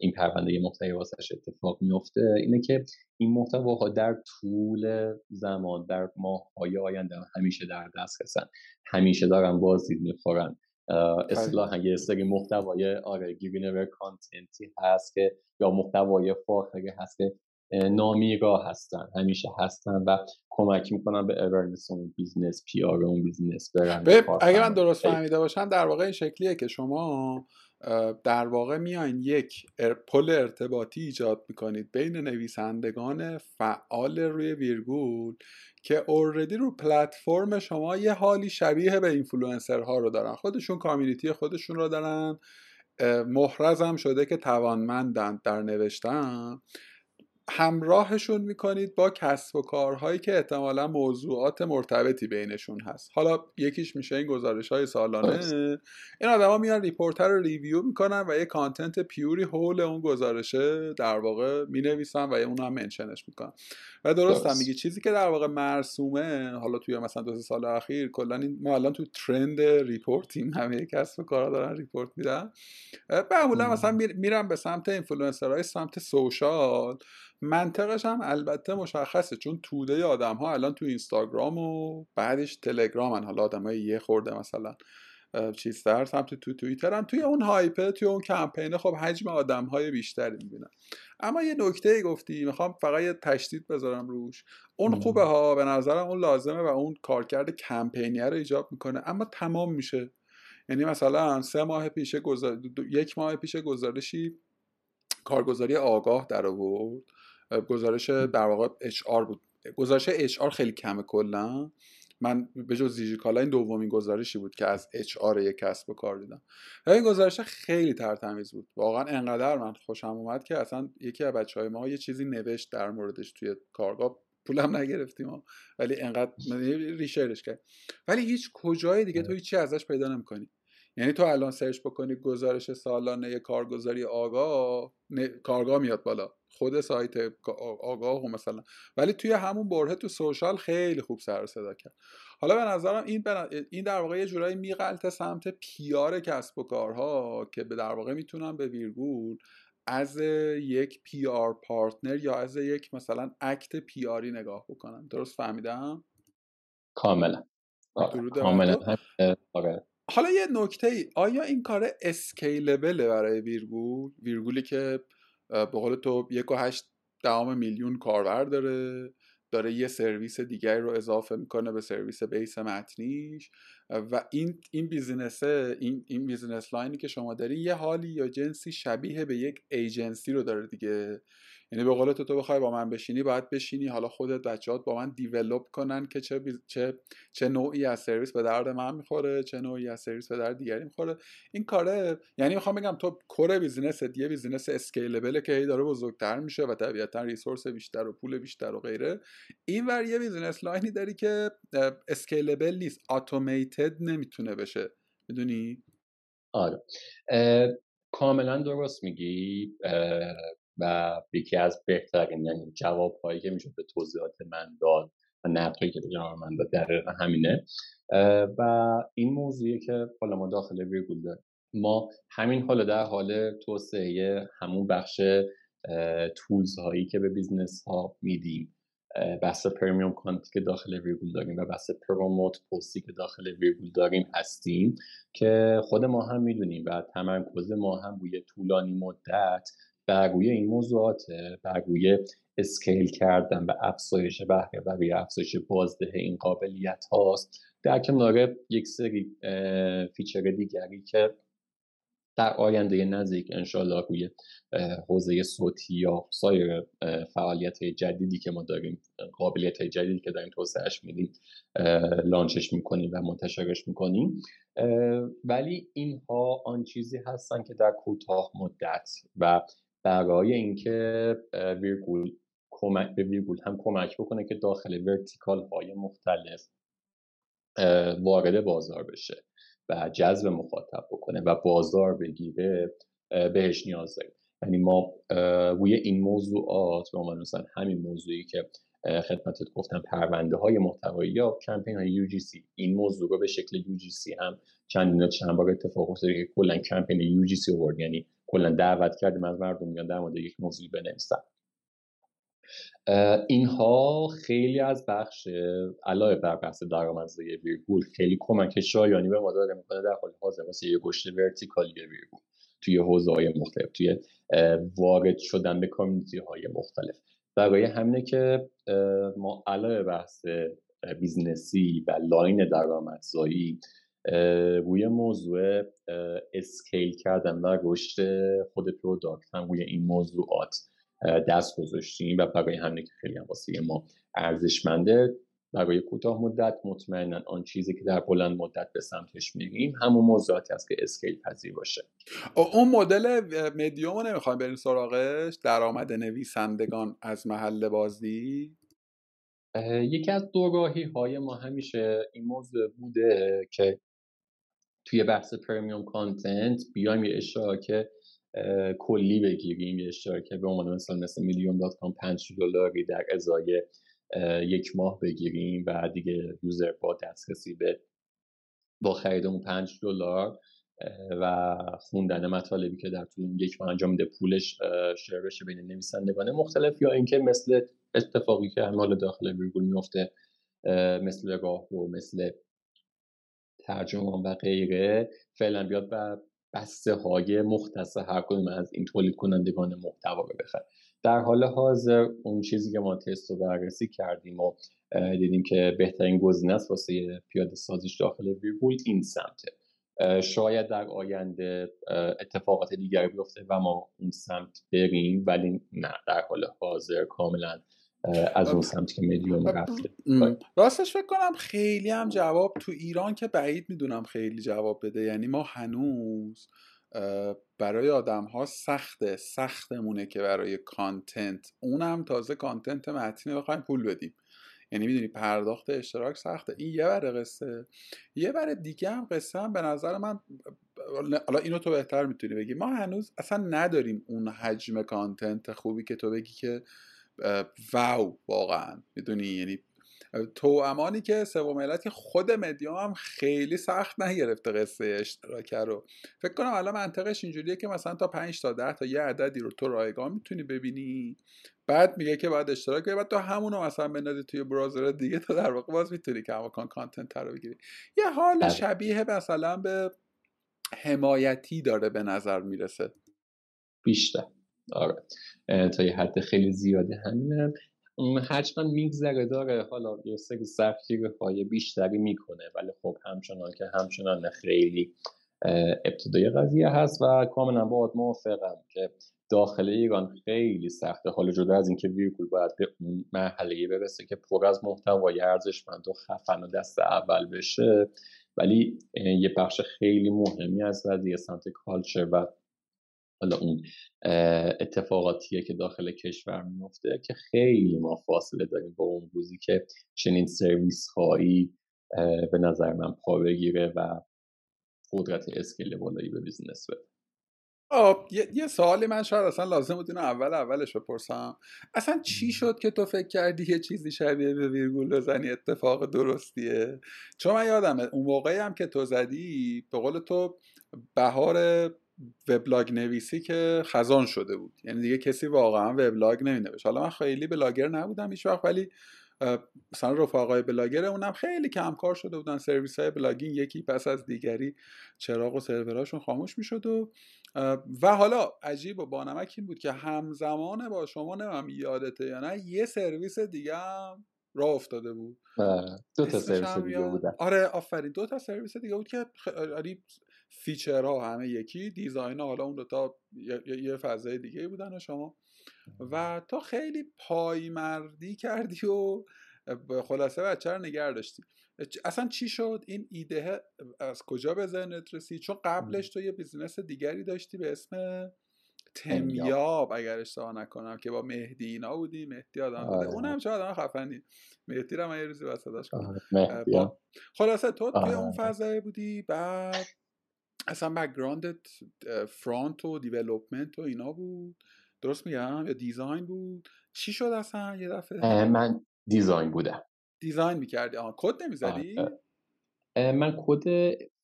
این پرونده محتوی واسش اتفاق میفته، اینه که این محتواها در طول زمان در ماه‌های آینده همیشه در دسترسن، همیشه دارن بازدید میخورن. اصطلاحاً یه سری محتوای گیوینر کانتنتی هست که یا محتوای فاخره هست که نامیرا هستن، همیشه هستن و کمک میکنن به اورنس اون بیزنس، پی آر اون بیزنس، برند. اگه من درست فهمیده باشم در واقع این شکلیه که شما در واقع میاین یک پل ارتباطی ایجاد میکنید بین نویسندگان فعال روی ویرگول که اوردی رو پلتفرم شما یه حالی شبیه به اینفلوئنسرها رو دارن، خودشون کامیونیتی خودشون رو دارن، محرز هم شده که توانمندن در نوشتن، همراهشون میکنید با کسب و کارهایی که احتمالا موضوعات مرتبطی بینشون هست. حالا یکیش میشه این گزارش‌های سالانه، این آدما میان ریپورتر رو ریویو میکنن و یه کانتنت پیوری حول اون گزارشه در واقع مینویسن و اون هم منشنش میکنن. و درستم میگی چیزی که در واقع مرسومه، حالا توی مثلا 2-3 سال اخیر کلا این ما الان تو ترند ریپورتینگ همه کسب و کارا دارن ریپورت میدن، معمولا مثلا میرن به سمت اینفلوئنسرهای سمت سوشال. منطقش هم البته مشخصه، چون توده آدم ها الان تو اینستاگرام و بعدش تلگرامن، حالا آدم های یه خورده مثلا چیزتر سمت تو توییتر هم توی اون هایپه، توی اون کمپینه خب حجم آدم های بیشتری میبینن. اما یه نکته گفتی، میخوام فقط یه تشدید بذارم روش. اون خوبه ها، به نظرم اون لازمه و اون کارکرد کمپینیه رو ایجاب میکنه، اما تمام میشه. یعنی مثلا 3 ماه پیش 1 ماه پیش گزارشی کارگزاری آگاه در آورد، گزارش در واقع HR بود. گزارش HR خیلی کمه کلا، من به جز دیجیکالا این دومین گزارشی بود که از HR یک کسب و کار دیدم. این گزارش خیلی ترتمیز بود، واقعا انقدر من خوشم اومد که اصلا یکی از بچهای ما یه چیزی نوشت در موردش توی کارگاه، پولم نگرفتیم ولی انقدر ریشرش کرد. ولی هیچ کجای دیگه تو هیچی ازش پیدا نمی‌کنی. یعنی تو الان سرچ بکنی گزارش سالانه کارگزاری آگاه، کارگاه میاد بالا، خود سایت آگاه مثلا، ولی توی همون بره تو سوشال خیلی خوب سر و صدا کرد. حالا به نظرم این در واقع یه جورایی میغلطه سمت پیار کسب و کارها که به در واقع میتونن به ویرگول از یک پی آر پارتنر یا از یک مثلا اکت پی آری نگاه بکنن. درست فهمیدم؟ کاملا کاملا. حالا یه نکته ای، آیا این کار اسکیلبله برای ویرگول؟ ویرگولی که به قول تو 1.8 میلیون کاربر داره یه سرویس دیگری رو اضافه میکنه به سرویس بیس متنیش و این بیزینسه، این بیزینس لاینی که شما داری یه حالی یا جنسی شبیه به یک ایجنسی رو داره دیگه. یعنی به قول تو بخوای با من بشینی باید بشینی، حالا خودت بچه‌هات با من دیولپ کنن که چه نوعی از سرویس به درد من میخوره، چه نوعی از سرویس به درد دیگری میخوره. این کاره، یعنی میخوام بگم تو کور بیزینس دیگه، بیزینس اسکیلبل که داره بزرگتر میشه و طبیعتا ریسورس بیشتر و پول بیشتر و غیره. اینور یه بیزینس لاینی داری که اسکیلبل نیست، اتوماتد نمیتونه بشه، میدونی؟ آره کاملا درست میگی و یکی از بهترین یعنی جواب هایی که میشه به توضیحات من داد و نقدی که به جناب من داد دقیقا همینه و این موضوعی که حالا ما داخل ویرگول داریم. ما همین حالا در حال توسعه همون بخش تولز هایی که به بیزنس ها میدیم، بحث پرمیوم کانتی که داخل ویرگول داریم و بحث پروموت پستی که داخل ویرگول داریم هستیم که خود ما هم میدونیم و تمرکز ما هم روی طولانی مدت برگوی این موضوعات، برگوی اسکیل کردن و افزایش بهره و افزایش بازده این قابلیت هاست، در کنار یک سری فیچر دیگری که در آینده نزدیک انشالله روی حوزه صوتی یا سایر فعالیت های جدیدی که ما داریم، قابلیت های جدیدی که داریم توسعهش میدیم، لانچش میکنیم و منتشرش میکنیم. ولی اینها آن چیزی هستن که در کوتاه مدت و برای اینکه ویرگول به ویرگول هم کمک بکنه که داخل ورتیکال های مختلف وارد بازار بشه و جذب مخاطب بکنه و بازار بگیره، بهش نیاز داریم. یعنی ما روی این موضوعات به عنوان مثلا همین موضوعی که خدمتت گفتم، پرونده های محتوایی یا کمپین های UGC، این موضوع رو به شکل UGC هم چند بار اتفاق افتاده که کلا کمپین UGC آورد، یعنی کلا دعوت کردیم از مردم میگن در مورد یک موضوعی بنویسن. اینها خیلی از بخش علاوه بر بحث درآمدزایی ویرگول خیلی کمک شایانی به ما داره میکنه در حال حاضر واسه یه گوشت ورتیکالی ویرگول توی حوزه‌های مختلف، توی وارد شدن به کامیونیتی‌های مختلف. برای همینه که ما علاوه بحث بیزنسی و لاین درآمدزایی روی موضوع اسکیل کردن و رشد خود پروداکت هم روی این موضوعات دست گذاشتیم و برای همینه که خیلی هم واسه ما ارزشمنده. برای کوتاه مدت مطمئنا آن چیزی که در بلند مدت به سمتش میریم همون موضوعاتی است که اسکیل پذیر باشه. اون مدل میدیوم رو نمیخوایم بریم سراغش، درآمد نویسندگان از محل بازدید. یکی از دوراهی‌های ما همیشه این موضوع بوده که توی بحث پرمیوم کانتنت بیایم یه اشتراک کلی بگیریم، یه اشتراک به عنوان مثل medium.com $5 در ازای 1 ماه بگیریم و دیگه یوزر با دسترسی به با خرید اون $5 و خوندن مطالبی که در طول 1 ماه انجام میده پولش شیر بشه بین نویسندگان مختلف، یا اینکه مثل اتفاقی که حالا داخل ویرگول میفته مثل راهرو، مثل ترجمان و غیره، فعلا بیاد و بسته های مختص هر کدوم از این تولید کنندگان محتوا رو بخره. در حال حاضر اون چیزی که ما تست رو بررسی کردیم و دیدیم که بهترین گزینه است واسه پیاده سازیش داخل ویرگول این سمته. شاید در آینده اتفاقات دیگری بیفته و ما اون سمت بریم، ولی نه، در حال حاضر کاملا از اون سمتی که میدیوم رفته. راستش فکر کنم خیلی هم جواب تو ایران که بعید میدونم خیلی جواب بده، یعنی ما هنوز برای آدم ها سختمونه که برای کانتنت، اونم تازه کانتنت متنی بخوایم پول بدیم، یعنی میدونی پرداخت اشتراک سخته. این یه بره قصه. یه بره دیگه هم قصه هم به نظر من، حالا اینو تو بهتر میتونی بگی، ما هنوز اصلا نداریم اون حجم کانتنت خوبی که تو بگی که واو واقعا، میدونی، یعنی تو امانی که سوم علت که خود میدیوم هم خیلی سخت نگرفته قصه اشتراک رو. فکر کنم الان منطقش اینجوریه که مثلا تا 5 تا 10 تا یه عددی رو تو رایگان میتونی ببینی، بعد میگه که باید اشتراک کنی، بعد تو همونو مثلا بندازی توی براوزر دیگه، تو در واقع باز میتونی که همون کانتنت رو بگیری. یه حال شبیه مثلا به حمایتی داره به نظر میرسه بیشتر. آره تا یه حد خیلی زیاده همینم، هرچند میگذره داره حالا یه سری سختگیری‌های بیشتری میکنه، ولی خب همچنان خیلی ابتدای قضیه هست و کاملا باهات موافقم که داخل ایران خیلی سخته. حالا جدا از اینکه ویرگول باید به اون مرحله برسه که پر از محتوای ارزشمند و خفن و دست اول بشه، ولی یه بخش خیلی مهمی از قضیه سمت کالچر و حالا اون اتفاقاتیه که داخل کشور میفته که خیلی ما فاصله داریم با اون روزی که چنین سرویس هایی به نظر من پا بگیره و قدرت اسکیل بالایی به بیزنس بده. یه سوالی من شاید اصلا لازم بود اینو اولش بپرسم، اصلا چی شد که تو فکر کردی یه چیزی شبیه به ویرگول بزنی؟ اتفاق درستیه؟ چون من یادمه اون موقعی هم که تو زدی، به قول تو، بهار وبلاگ نویسی که خزان شده بود، یعنی دیگه کسی واقعا وبلاگ نمینوشت. حالا من خیلی بلاگر نبودم هیچ وقت، ولی مثلا رفقای بلاگر اونم خیلی کمکار شده بودن، سرویس‌های بلاگینگ یکی پس از دیگری چراغ و سروراشون خاموش میشد و حالا عجیب و بانمک این بود که همزمان با شما، نمیدونم یادته یا نه، یه سرویس دیگه هم راه افتاده بود. 2 تا سرویس دیگه بودن. آره آفرین، 2 تا سرویس دیگه بود که فیچرها همه یکی، دیزاین‌ها حالا اون دوتا یه فضای دیگه بودن شما، و تو خیلی پایمردی کردی و خلاصه بچه رو نگه داشتی. اصلا چی شد؟ این ایده از کجا به ذهنت رسید؟ چون قبلش تو یه بیزنس دیگری داشتی به اسم تیم یاب، اگر اشتباه نکنم، که با مهدی اینا بودی. مهدی آدم بوده، اونم چه آدم خفنی، مهدی رو من یه روزی وسطش کنم. خلاصه تو توی اون فضای بودی، بعد اصلا بک‌گراندت فرانت و دیولپمنت و اینا بود، درست میگم؟ یا دیزاین بود؟ چی شد اصلا یه دفعه؟ من دیزاین بودم. دیزاین میکردی؟ کد نمیزدی؟ من کد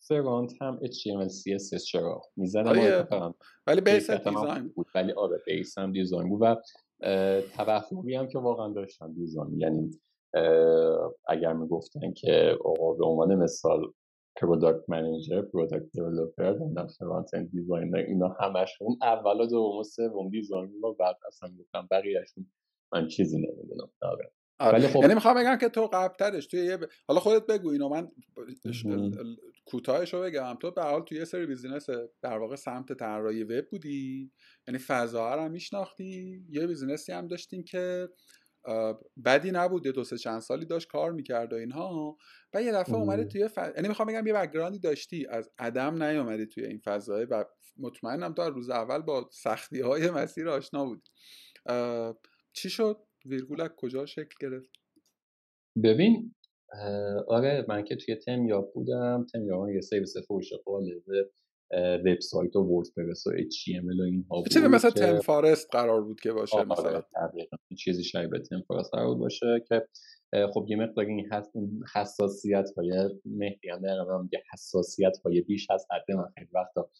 فرانت هم HTML CSS چرا میزدم، ولی بیس دیزاین بود. ولی آره بیس هم دیزاین بود و توهمی هم که واقعا داشتم دیزاین، یعنی اگر میگفتن که آقا به عنوان مثال پروداکت منیجر، پروداکت دیولپر، دندان فرانت اند دیزاینر، اینا همشون اول و دوم و سوم دیزاین و بعد اصلا گفتم بقیه‌شون من چیزی نمیدونم. ولی خب یعنی میخوام بگم که تو قبل‌ترش توی یه حالا خودت بگو اینو، من کوتاهش رو بگم، تو به حال توی یه سری بیزینس در واقع سمت طراحی وب بودی، یعنی فضا رو میشناختی، یه بیزینسی هم داشتین که بدی نبوده، دو سه چند سالی داشت کار می‌کرد و اینها، بعد یه دفعه اومده توی یعنی میخوام بگم یه بک‌گراندی داشتی، از عدم نیومدی توی این فضا و مطمئنم تا روز اول با سختی‌های مسیر آشنا بودی. چی شد؟ ویرگول کجا شکل گرفت؟ ببین آره، من که توی تیم یاب بودم، تیم یاب یه سرویس فروش قالب وبسایت و وردپرس و HTML و اینها بود. چه مثلا تیم فارست قرار بود که باشه، مثلا تقریبا چیزی شبیه به تیم فارست قرار باشه که خب یه مقدار این حساسیت‌های مهدی هم در واقع حساسیت‌های بیش از حد من خیلی وقتا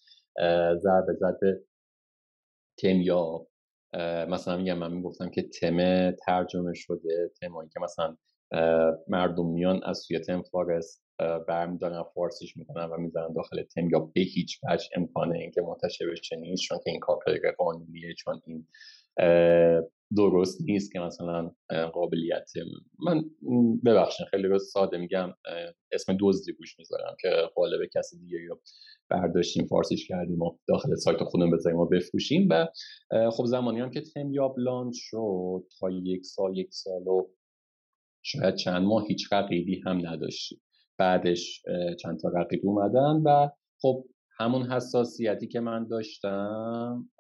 ضرب زد به تیم یاب. مثلا میگم من میگفتم که تم ترجمه شده، تمایی که مثلا مردم میان از سوی تیم فارست برمیدارن فارسیش میکنن و میذارن داخل تیم یا به هیچ وجه امکانه اینکه منتشر بشه نیست، چون که این کار غیر قانونیه، چون این درست نیست که مثلا قابلیت من ببخشید خیلی رو ساده میگم اسم دزدی گوش میذارم که قالب کسی دیگه رو برداشتیم فارسیش کردیم و داخل سایت خودمون بذاریم و بفروشیم. و خب زمانی هم که تیم یاب لانچ شد تا یک سال و شاید چند ماه هیچ رقیبی هم نداشتیم، بعدش چند تا رقیب اومدن و خب همون حساسیتی که من داشتم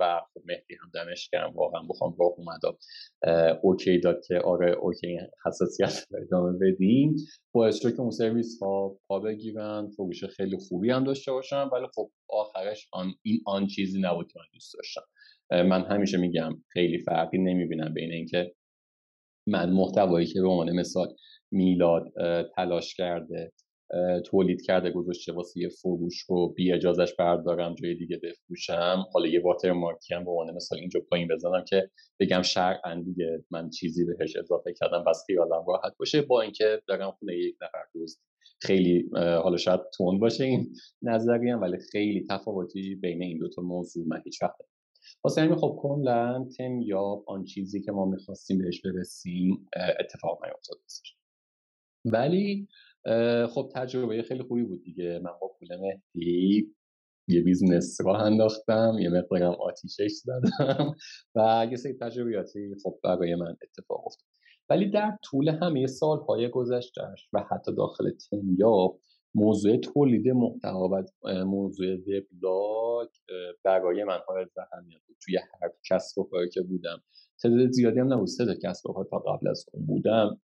و خب مهدی هم دمش گرم واقعا بخوام راه اومد اوکی داد که آره اوکی حساسیت رو ادامه بدیم، باعث شد که اون سرویس ها پا بگیرن، فروش خیلی خوبی هم داشته باشن. ولی خب آخرش آن چیزی نبود که من دوست داشتم. من همیشه میگم خیلی فرقی نمیبینم بین اینکه من محتوایی که به عنوان مثال میلاد تلاش کرده تولید کرده گذاشته واسه یه فروش رو بی اجازهش بردارم جای دیگه بفروشم، حالا یه واترمارکی هم به عنوان مثال اینجا پایین بزنم که بگم شرعاً دیگه من چیزی بهش اضافه کردم بس خیالم راحت باشه، با اینکه دارم خونه یک نفر دوست. خیلی حالا شاید تند باشه این نظریه، ولی خیلی تفاوتی بین این دو تا موضوع من هیچ وقت واسه همین خب کلاً تیم یاب آن چیزی که ما می‌خواستیم بهش برسیم اتفاق نیفتاد. ولی خب تجربه خیلی خوبی بود دیگه. من با پول مهدی یه بیزنس راه انداختم، یه مقدارم آتیشش زدم و یه سری تجربیاتی خب برای من اتفاق افتاد. ولی در طول همه سال‌های گذشته‌اش و حتی داخل تیم یاب موضوع تولید محتوا و موضوع وبلاگ برای من حائز اهمیت بود. توی هر کسب و کاری که بودم، تعداد زیادی هم نبود، 3 کسب و کار تا قبل از اون بودم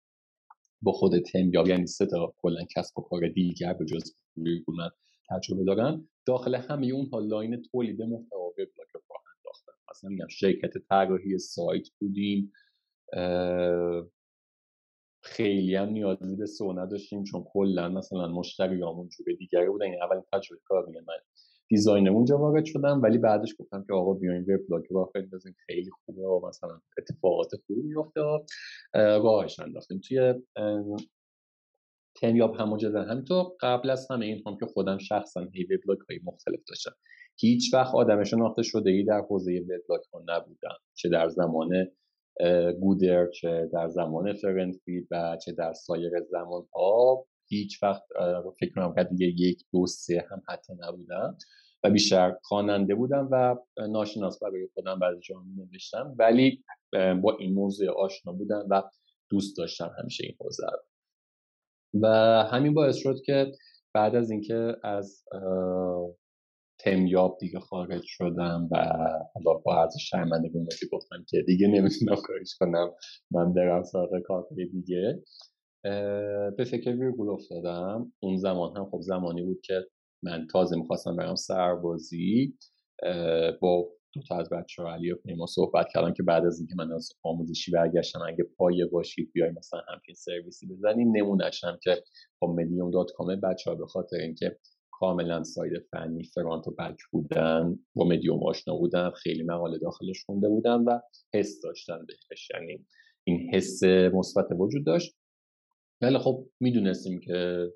با خود تیم یاب، یعنی 3 تا کلا کسب و کار دیگر به جز ویرگول من تجربه دارم. داخل همه اونها لاین تولید محتوا وبلاگ رو راه انداختم. مثلا میگم شرکت طراحی سایت بودیم، خیلی هم نیازی به سئو نداشتیم چون کلا مثلا مشتریامون جور دیگری بودن. این اولین تجربه کار میگم من دیزاینرمون اونجا وارد شدم، ولی بعدش گفتم که آقا بیاین وبلاگ رو آخر بزنیم، خیلی خوبه و مثلا اتفاقات خوبی میفته. راهش انداختیم توی تیم یاب همینطور. قبل از همه این هم که خودم شخصا وبلاگ های مختلف داشتم، هیچ وقت آدم شناخته شده‌ای در حوزه وبلاگ ها نبودم، چه در زمان گودر، چه در زمان فرندفید و چه در سایر زمان‌ها. هیچ وقت فکر کنم که دیگه 1، 2، 3 هم حتی نبودم و بیشتر خواننده بودم و ناشناس برای خودم بعضی جا نوشتم، ولی با این موضوع آشنا بودم و دوست داشتم همیشه این حوزه رو. و همین باعث شد که بعد از اینکه از تیم یاب دیگه خارج شدم و حالا با عرض شرمندگی که گفتم که دیگه نمیتونم کارش کنم، من برم سراغ کارهای دیگه، به فکر ویرگول افتادم. اون زمان هم خب زمانی بود که من تازه میخواستم برم سربازی. با 2 تا از بچه‌ها، علی و پیما، صحبت کردم که بعد از اینکه من از آموزشی برگشتم اگه پایه باشید بیایم مثلا همین سرویسی بزنیم. نمونه‌اش هم که خب medium.com بچه‌ها به خاطر اینکه کاملا ساید فنی فرانت و بک بودن، با میدیوم آشنا بودن، خیلی مقاله داخلش خونده بودن و حس داشتن بهش، یعنی این حس مثبت وجود داشت. ولی خب میدونستیم که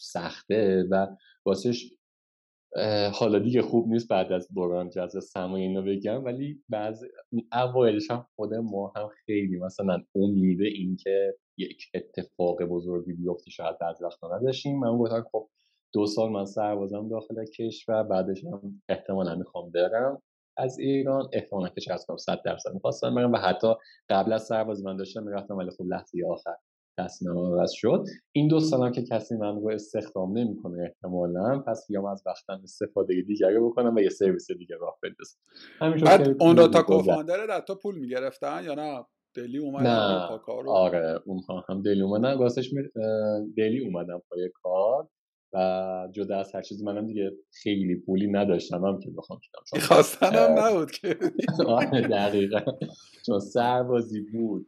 سخته و واسش حالا دیگه خوب نیست بعد از دوران جذب سرمایه اینو بگم، ولی بعضی اوایلش هم خود ما هم خیلی مثلا امید این که یک اتفاق بزرگی بیفته شاید بعضی وقتا نداشتیم. من گفتم خب 2 سال من سربازم داخل کشور، بعدش هم احتمالا میخوام برم. از ایران احتمالاً که چرا 100% می‌خواستن بگم، و حتی قبل از سربازی من داشتم می‌رفتم، ولی خب لحظه آخر تصمیم عوض شد. این دو سالم که کسی من رو استخدام نمی‌کنه احتمالاً، پس بیام از وقتم استفاده دیگه بکنم و یه سرویس دیگه راه بندازم. همینجوری اون رو تا کوفاندر تا پول می‌گرفتن یا نه؟ دلی اومدم پای کار. آره اونها هم دلی اومدن، واسش دلی اومدم پای کار و جدا از هر چیزی منم دیگه خیلی پولی نداشتم هم که بخوام کنم، خواستم هم نبود که آره دقیقاً، چون سربازی بود،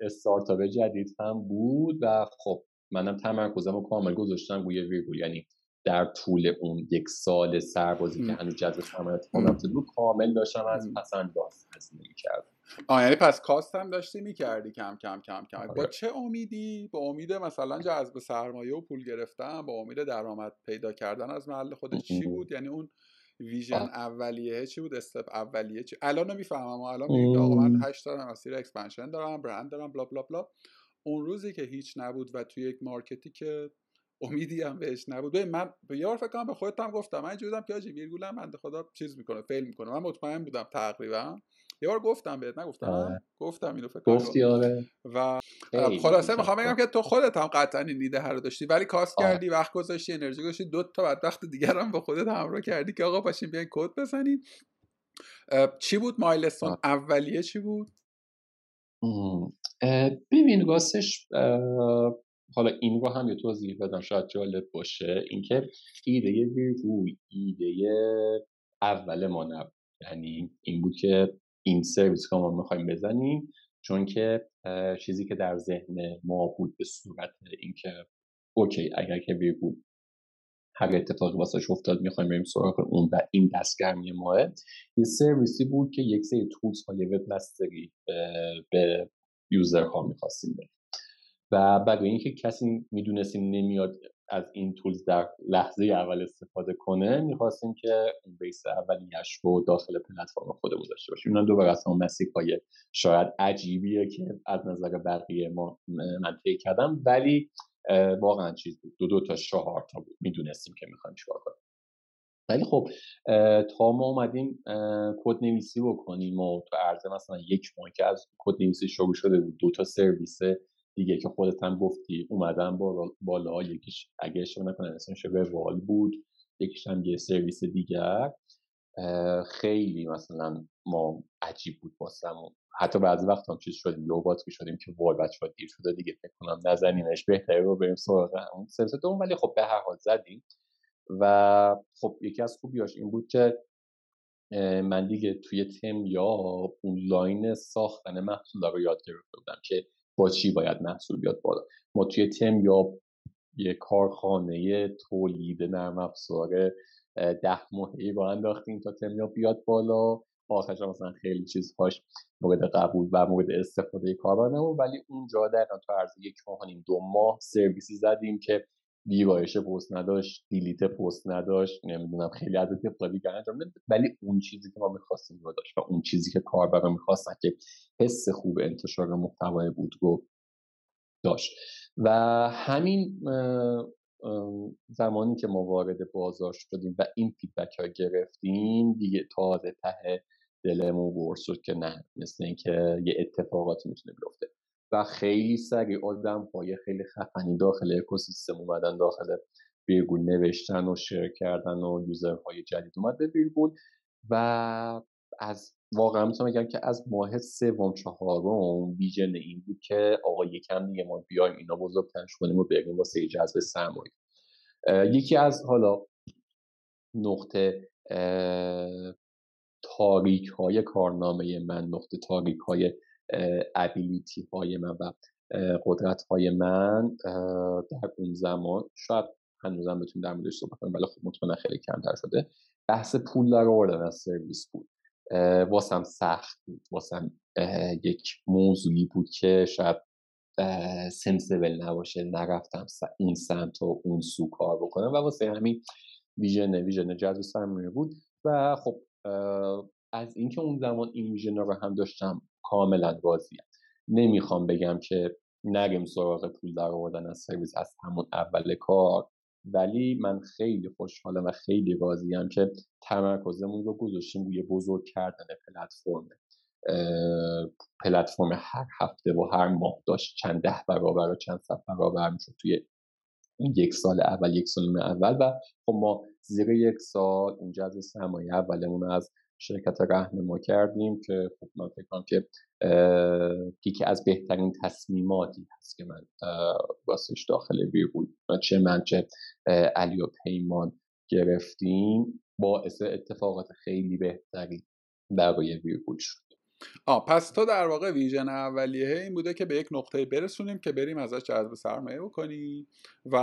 استارتاپ جدید هم بود و خب منم تمرکزم رو کامل گذاشتم روی ویرگول، یعنی در طول اون یک سال سربازی که هنوز جذب سرمایه‌ات بود کامل داشتم از پسنداز هزینه می‌کردم. یعنی پس کاست هم داشتی می‌کردی کم کم کم کم. با چه امیدی؟ با امید مثلا جذب سرمایه و پول گرفتن، با امید درآمد پیدا کردن از محل خودت چی بود؟ یعنی اون ویژن اولیه چی بود؟ استپ اولیه چی؟ الان می‌فهمم، الان میگم آقا من 8 تا مسیر اکسپنشن دارم، برند دارم، بلا بلا بلا. اون روزی که هیچ نبود و توی یک مارکتی که امیدی هم بهش نبود. من یار فکر کنم به خودت هم گفتم، من اینجوری بودم که آجی ویرگولم بنده خدا چیز میکنه، فیل میکنه. من مطمئن بودم تقریبا. یه بار گفتم بهت، نگفتم؟ گفتم اینو فکر کنم. گفتی آره. و خلاصه میخوام بگم که تو خودت هم قطعا این ایده رو داشتی، ولی کاست کردی، وقت گذاشتی، انرژی گذاشتی، دو تا بدبخت دیگر هم با خودت همراه کردی که آقا پاشین بیاین کد بزنین. چی بود مایلستون اولیه چی بود؟ ببین گاستش، حالا این رو هم یه توضیح بدم شاید جالب باشه، اینکه ایده ویرگول ایده اول ما نبود، یعنی این بود که این سرویس که ما میخوایم بزنیم، چون که چیزی که در ذهن ما بود به صورت اینکه اوکی اگر که ویرگول هر اتفاقی واسش افتاد میخوایم بریم سراغ اون و این دستگرمی ماه، یه سرویسی بود که یک سری تولز های وب مستری به یوزرها میخواستیم بریم و برای اینکه کسی میدونستیم نمیاد از این تولز در لحظه اول استفاده کنه، میخواستیم که اون بیس اولیش رو داخل پلتفرم خودمون داشته باشیم. اونم دوباره اصلا مسیرهای شاید عجیبیه که از نظر بقیه ما من طی کردم، ولی واقعا چیز بود، دو تا چهار تا بود، میدونستیم که میخوایم چیکار کنیم. ولی خب تا ما اومدیم کدنویسی بکنیم و تو عرض مثلا یک ماه که از کدنویسی شروع شده بود، 2 تا سرویس دیگه که خودت هم گفتی اومدن بالا، یکیش اگه اشتباه نکنم اسمش ویرگول بود، یکیش هم یه سرویس دیگر. خیلی مثلا ما عجیب بود واسمون، حتی بعضی وقتا هم چیز شدیم لوبات می‌شدیم که وای بچه‌ها دیر شده دیگه، فکر کنم نزنینش بهتره رو بریم سراغ اون سرویس دوم، ولی خب به هر حال زدیم. و خب یکی از خوبیاش این بود که من دیگه توی تیم یاب آنلاین ساختن محصولا رو یاد گرفته بودم که با چی باید محصول بیاد بالا. ما توی تیم یاب یه کارخانه تولید نرم افزار 10 ماهه‌ای با انداختیم تا تیم یاب بیاد بالا. آخرش مثلا خیلی چیزهاش مورد قبول و مورد استفاده کاربر نبود، ولی اونجا در تا عرض 1.5 تا 2 ماه سرویسی زدیم که ویرایش پست نداشت، دیلیت پست نداشت، نمیدونم خیلی از تپلابی که انجام داد، ولی اون چیزی که ما می‌خواستیم رو داشت و اون چیزی که کاربر می‌خواستن که حس خوب انتشار محتوای بود رو داشت. و همین زمانی که ما وارد بازار شدیم و این فیدبک‌ها گرفتیم، دیگه تازه ته دلمون ورشد که نه، مثل اینکه یه اتفاقاتی میتونه بیفته. و خیلی سریع آدم‌های خیلی خفنی داخل اکوسیستم اومدن، داخل ویرگول نوشتن و شیر کردن و یوزرهای جدید اومد به ویرگول. و از واقعا میتونم بگم که از ماه 3 و 4 ویژن این بود که آقا یکم دیگه ما بیایم اینا بزرگترش کنیم و بریم واسه جذب سرمایه. یکی از حالا نقطه تاریک‌های کارنامه من، نقطه تاریک‌های ابیلیتی های من و قدرت های من در اون زمان، شاید هنوزم بتونیم در موردش صحبت کنیم ولی خب مطمئنا خیلی کمتر شده، بحث پول در آوردن از سرویس بود. واسم سخت بود، واسم یک موضوعی بود که شاید سنسیبل نباشه، نرفتم این سمت و اون سو کار بکنم و واسه همین ویژن جذب سرمایه بود. و خب از اینکه اون زمان این ویژن رو هم داشتم کاملا راضیم. نمیخوام بگم که نریم سراغ پول در آوردن از سرویس از همون اول کار، ولی من خیلی خوشحالم و خیلی راضیم که تمرکزمون رو گذاشتیم روی بزرگ کردن پلتفرم هر هفته و هر ماه داشت چند 10 برابر و چند 100 برابر میشد توی این یک سال اول و خب ما زیر 1 سال اونجا از سرمایه اولمون از شرکت رهن ما کردیم که خب من فکر کنم که یکی از بهترین تصمیماتی هست که من واسش داخل ویرگول من چه علی و پیمان گرفتیم، باعث اتفاقات خیلی بهتری برای ویرگول شد. پس تو در واقع ویژن اولیه این بوده که به یک نقطه برسونیم که بریم ازش جذب سرمایه بکنیم و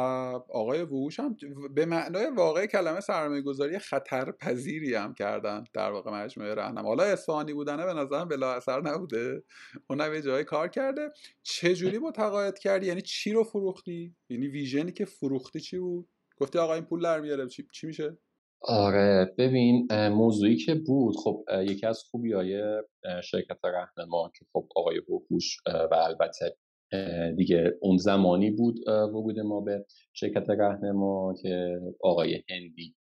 آقای ووش هم به معنای واقعی کلمه سرمایه گذاری خطرپذیری هم کردن در واقع مجموعه رهنم. حالا اصفهانی بودنه به نظرم بلا اثر نبوده، اونم یه جایی کار کرده. چجوری متقاعد کردی؟ یعنی چی رو فروختی؟ یعنی ویژنی که فروختی چی بود؟ گفتی آقا این پول در میاره چی میشه؟ آره ببین، موضوعی که بود خب یکی از خوبی‌های شرکت رهنما که خب آقای بوخوش و البته دیگه اون زمانی بود ورود ما به شرکت رهنما که آقای هندی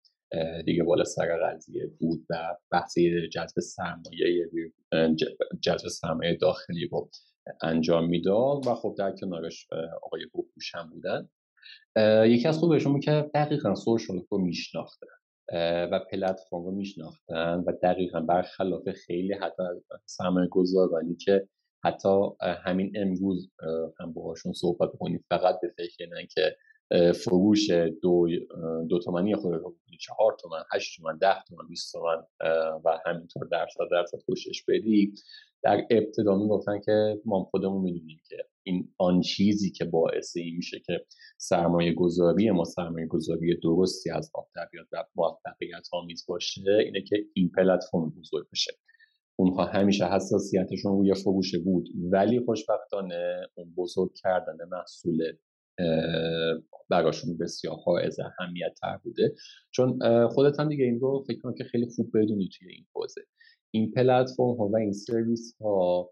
دیگه بالا سر قضیه بود و بحث جذب سرمایه داخلی رو انجام میداد و خب در کنارش آقای بوخوش هم بودن. یکی از خوبی‌هاشون بود که دقیقاً سوشال رو میشناختن و پلتفرم رو میشناختن و دقیقا برخلاف خیلی حتی سرمایه گذارانی که حتی همین امروز هم باهاشون صحبت کنید فقط به فکرن که فروش 2 تومانی خود رو بکنید 4 تومن 8 تومن 10 تومن 20 تومن و همینطور درصد خوشش بدی، در ابتدا میگفتن که ما خودمون میدونیم که این آن چیزی که باعث این میشه که سرمایه گذاری درستی از آب در بیاد و موفقیت آمیز باشه اینه که این پلتفرم بزرگ بشه. اونها همیشه حساسیتشون روی فروش بود، ولی خوشبختانه اون بزرگ کردن محصول براشون بسیار حائز اهمیت تر بوده، چون خودت هم دیگه این رو فکر کنم که خیلی خوب بدونی توی این حوزه. این پلتفرم ها و این سرویس ها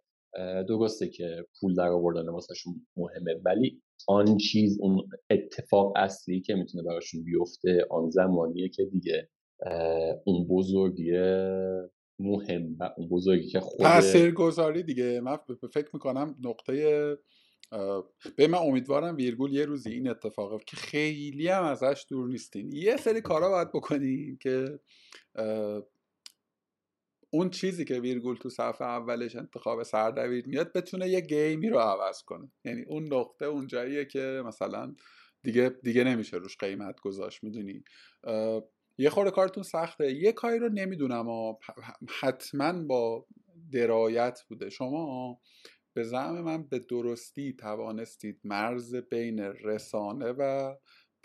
درسته که پول در آوردن واسهشون مهمه، ولی آن چیز، اون اتفاق اصلی که میتونه براشون بیفته آن زمانیه که دیگه اون بزرگیه مهم و اون بزرگی که خود تاثیرگذاری دیگه. من فکر میکنم نقطه به من امیدوارم ویرگول یه روزی این اتفاقه که خیلی هم ازش دور نیستین، یه سری کارا باید بکنین که اون چیزی که ویرگول تو صفحه اولش انتخاب سردبیر میاد بتونه یه گیمی رو عوض کنه. یعنی اون نقطه اون جاییه که مثلا دیگه نمیشه روش قیمت گذاشت، میدونی یه خورده کارتون سخته. یه کاری رو نمیدونم حتما با درایت بوده، شما به زعم من به درستی توانستید مرز بین رسانه و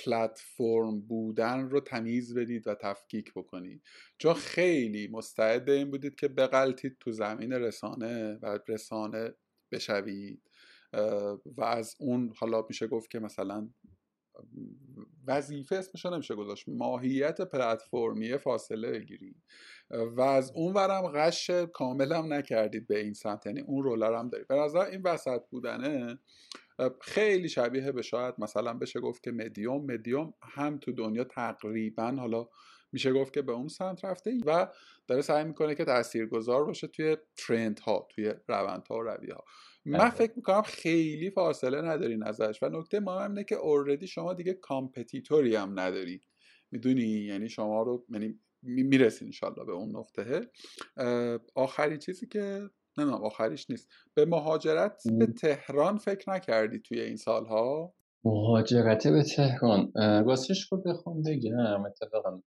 پلتفرم بودن رو تمیز بدید و تفکیک بکنید، چون خیلی مستعد این بودید که بغلتید تو زمین رسانه و رسانه بشوید و از اون حالا میشه گفت که مثلا وظیفه اسمش نمیشه گذاشت، ماهیت پلتفرمی فاصله بگیرید و از اون ورم غش کامل هم نکردید به این سمت، یعنی اون رولر هم دارید. به نظر این وسط بودنه خیلی شبیه به شاید مثلا بشه گفت که میدیوم هم تو دنیا تقریبا حالا میشه گفت که به اون سمت رفته و داره سعی میکنه که تاثیرگذار باشه توی ترندها، توی روندها و رویه‌ها. من فکر میکنم خیلی فاصله ندارین ازش و نکته مهم اینه که اوردی شما دیگه کامپتیتوری هم نداری، میدونی، یعنی شما رو میرسین انشالله به اون نقطه. آخری چیزی که نه آخریش نیست، به مهاجرت به تهران فکر نکردی توی این سالها؟ مهاجرت به تهران راستش رو بخوام بگم اتفاقا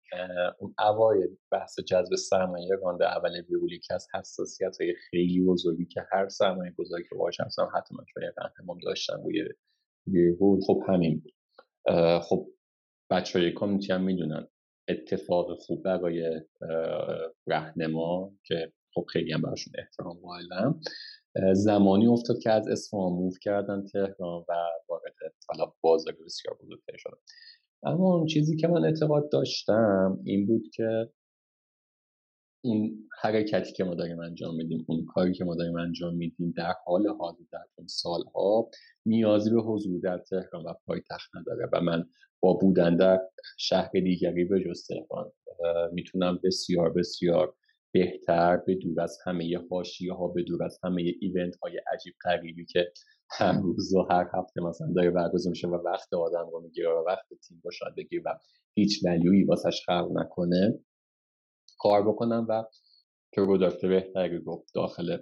اون اوایل بحث جذب سرمایه رانده اول ویرگولی که از حساسیت‌های خیلی بزرگی که هر سرمایه گذاری که باهاش همسم حتی مجموعه رهنما داشتن روی ویرگول خب همین بود. خب بچه‌های کامیونیتی هم میدونن اتفاق خوب برای رهنما که خب خیلی هم براشون احترام قائلم، زمانی افتاد که از اصفهان موو کردن تهران و وارد حالا بازار بسیار بزرگتر شدن. اما اون چیزی که من اعتقاد داشتم این بود که این حرکتی که ما داریم انجام میدیم، اون کاری که ما داریم انجام میدیم در حال حاضر در این سالها نیازی به حضور در تهران و پایتخت نداره و من با بودن در شهر دیگری به جز تهران میتونم بسیار بسیار بهتر، به دور از همه حاشیه ها، به دور از همه ایونت های عجیب غریبی که هر روز و هر هفته مثلا داره برگزار میشه و وقت آدم رو میگیره و وقت تیم رو شاد بگیره و هیچ ولیویی واسش خلق نکنه، کار بکنم و پروداکت بهتری رو داخل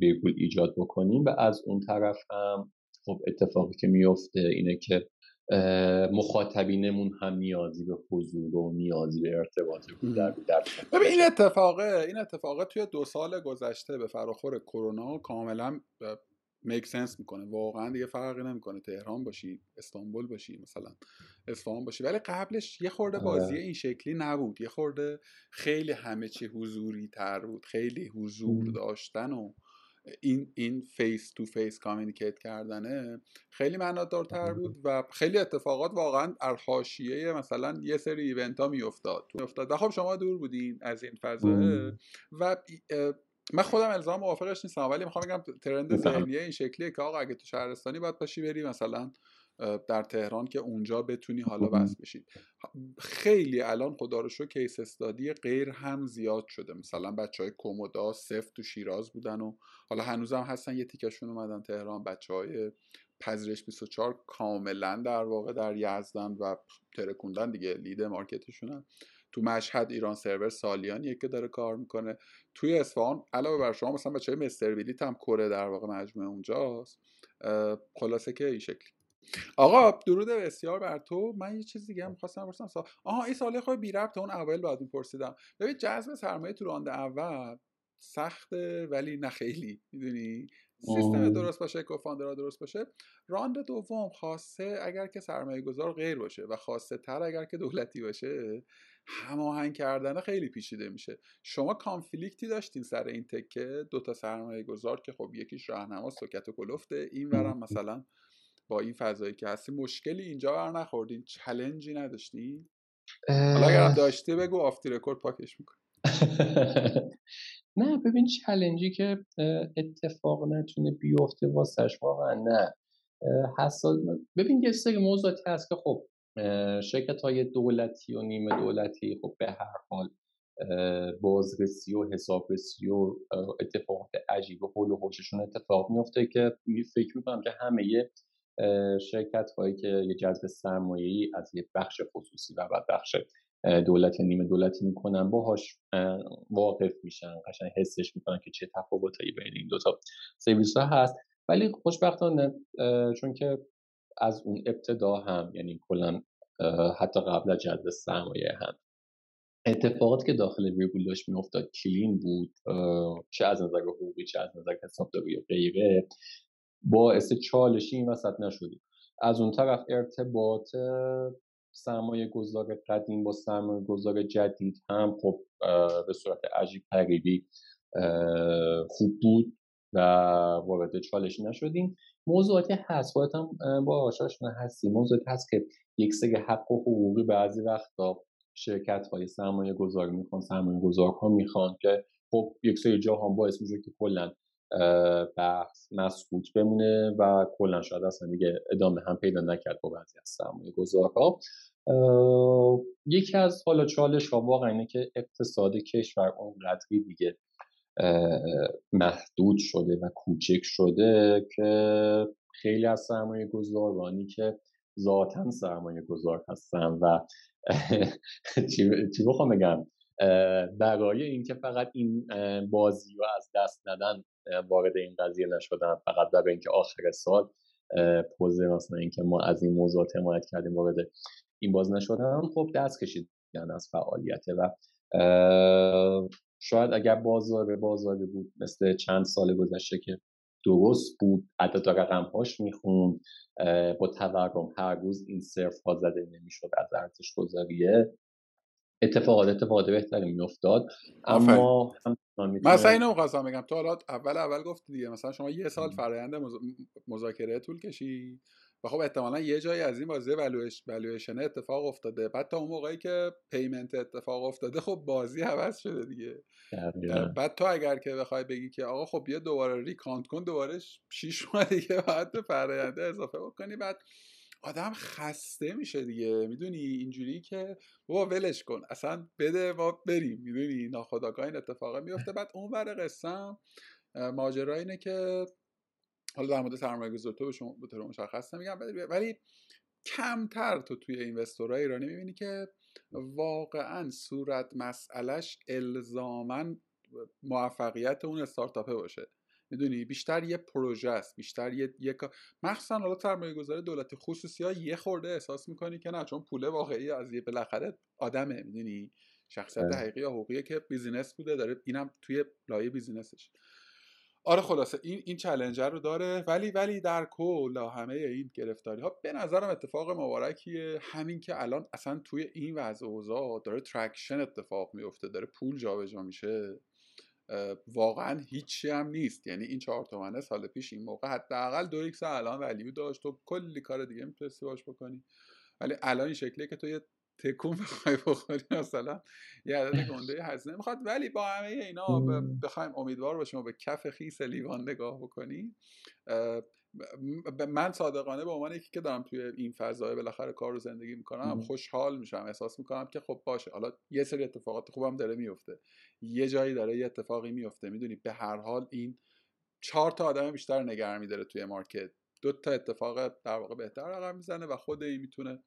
ویرگول ایجاد بکنیم. و از اون طرف هم خب اتفاقی که میفته اینه که مخاطبینمون هم نیازی به حضور و نیازی به ارتباط در ببین این اتفاقه توی 2 سال گذشته به فراخور کرونا کاملا میک سنس میکنه، واقعا دیگه فرقی نمیکنه تهران باشی، استانبول باشی، مثلا اصفهان باشی، ولی قبلش یه خورده بازی این شکلی نبود، یه خورده خیلی همه چی حضوری تر بود، خیلی حضور داشتن و این فیس تو فیس کامیونیکیت کردنه خیلی معنادارتر بود و خیلی اتفاقات واقعا الحاشیه مثلا یه سری ایونت ها میافتاد و خب شما دور بودین از این فضا و من خودم الزام موافقش نیستم، ولی میخوام بگم ترند ذهنیه این شکلیه که آقا اگه تو شهرستانی باید پاشی بری مثلا در تهران که اونجا بتونی حالا بس بشید. خیلی الان خدا رو شکر کیس استادی غیر هم زیاد شده، مثلا بچهای کومودا سفت تو شیراز بودن و حالا هنوزم هستن، یه تیکشون اومدن تهران، بچهای پذیرش 24 کاملا در واقع در یزدن و ترکوندن دیگه، لید مارکتشونن. تو مشهد ایران سرور سالیانیه که داره کار میکنه، توی اصفهان علاوه بر شما مثلا بچهای مستر بیلیت هم کره در واقع مجموعه اونجاست. خلاصه که این شکلی. آقا درود بسیار بر تو. من یه چیز دیگه هم می‌خواستم بپرسم. این سوالی خیلی بی ربطه اون اول بعد می‌پرسیدم. ببین جذب سرمایه تو راند اول سخته ولی نه خیلی، میدونی سیستم درست باشه، کوفاندرها درست باشه. راند دوم خاصه اگر که سرمایه گذار غیر باشه و خاصه تر اگر که دولتی باشه، هماهنگ کردن خیلی پیچیده میشه. شما کانفلیکتی داشتین سر این تکه دوتا سرمایه گذار که خب یکیش راهنما سکت و کلفته، اینورم مثلا با این فضایی که هستی مشکلی اینجا بر نخوردین، چالنجی نداشتین؟ حالا اگرم داشتی بگو آفتی رکورد پاکش میکنم. نه ببین چالنجی که اتفاق نتونه بیفته واسش واقعا نه. حساس ببین یه سری موضوعاتی هست که خب شرکت‌های دولتی و نیمه دولتی خب به هر حال بازرسی و حسابرسی و اتفاقات عجیب و حول و حوششون اتفاق میفته که فکر می‌کنم که همه شرکت‌هایی که یه جذب سرمایه‌ای از یه بخش خصوصی و بعد بخش دولتی نیمه دولتی میکنن باهاش واقف میشن، قشنگ حسش میکنن که چه تفاوتایی بین این دوتا سرویس‌ها هست. ولی خوشبختانه چون که از اون ابتدا هم یعنی کلا حتی قبل از جذب سرمایه هم اتفاقات که داخل ویرگول داشت میافتاد کلین بود، چه از نظر حقوقی چه از نظر حسابداری و غیره، باعث چالشی این وسط نشدیم. از اون طرف ارتباط سرمایه گذار قدیم با سرمایه گذار جدید هم خب به صورت عجیب غریبی خوب بود و وارد چالشی نشدیم. موضوعاتی هست باید هم با آشنا هستیم، موضوعاتی هست که یک سری حق و حقوقی بعضی وقتا شرکت‌های سرمایه گذار میخوان که خب یک سری جا هم باعث میشه که کلا بحث مسکوت بمونه و کلا شاید اصلا دیگه ادامه هم پیدا نکرد با بعضی از سرمایه گذارها. یکی از حالا چالش‌ها واقعا اینه که اقتصاد کشور اونقدری دیگه محدود شده و کوچک شده که خیلی از سرمایه گذارانی که ذاتاً سرمایه گذار هستن و چی بخوام بگم برای اینکه فقط این بازی رو از دست ندن وارد این قضیه نشدن، فقط برای اینکه آخر سال پوزه مثلا اینکه ما از این موضوع حمایت کردیم وارد این باز نشدن، خب دست کشیدن از فعالیت و شاید اگر بازار بود مثل چند سال گذشته که درست بود، عدد رقم‌هاش میخوند با تورم هر روز این صرف‌ها زده نمیشد از ارزش‌گذاریه، اتفاقات بهتری میافتاد. اما مثلا اینو می‌خواستم بگم تو حالا اول گفتی دیگه، مثلا شما یه سال فرآیند مذاکره طول کشید و خب احتمالاً یه جایی از این بازی والویشن اتفاق افتاده. بعد تا اون موقعی که پیمنت اتفاق افتاده خب بازی عوض شده دیگه. بعد تو اگر که بخوای بگی که آقا خب بیا دوباره ریکانت کن، دوباره 6 ماه دیگه باید به فرآینده اضافه بکنی، بعد آدم خسته میشه دیگه. میدونی اینجوری که بابا ولش کن، اصلا بده ما بریم. میدونی ناخودآگاه این اتفاقا میفته. بعد اون ور قصه ماجرا اینه که حالا در مورد سرمایه‌گذار تو به طور مشخص نمیگم، ولی کمتر تو توی اینوستورهای ایرانی میبینی که واقعا صورت مسئلهش الزاماً موفقیت اون استارتاپه باشه. میدونی بیشتر یه پروژه است، بیشتر یه مخصوصا حالا سرمایه‌گذار دولتی خصوصی‌ها یه خورده احساس میکنی که نه، چون پول واقعی از یه بالاخره آدمه، میدونی شخصیت حقیقی یا حقوقیه که بیزینس بوده، داره اینم توی لایه بیزینسش. آره خلاصه این چالنجر رو داره، ولی در کل همه این گرفتاری ها به نظرم اتفاق مبارکیه. همین که الان اصلا توی این وضع اوضاع داره تراکشن اتفاق میفته، داره پول جابجا میشه، واقعا هیچی هم نیست. یعنی این 4 تومنه سال پیش این موقع حداقل 2x الان ولیو داشت، تو کلی کار دیگه میتونستی باش بکنی، ولی الان این شکلیه که تو یه تکون بخوای بخوری مثلا یه عدد گنده هزینه میخواد. ولی با همه اینا بخوایم امیدوار باشیم و به کف خیس لیوان نگاه بکنیم، من صادقانه به عنوان یکی که دارم توی این فضای بالاخره کار رو زندگی میکنم خوشحال میشم، احساس میکنم که خب باشه، حالا یه سری اتفاقات خوبم داره میفته، یه جایی داره یه اتفاقی میفته. میدونی به هر حال این 4 تا آدم بیشتر نگه میداره توی مارکت، 2 تا اتفاق در واقع بهتر رقم میزنه و خود این میتونه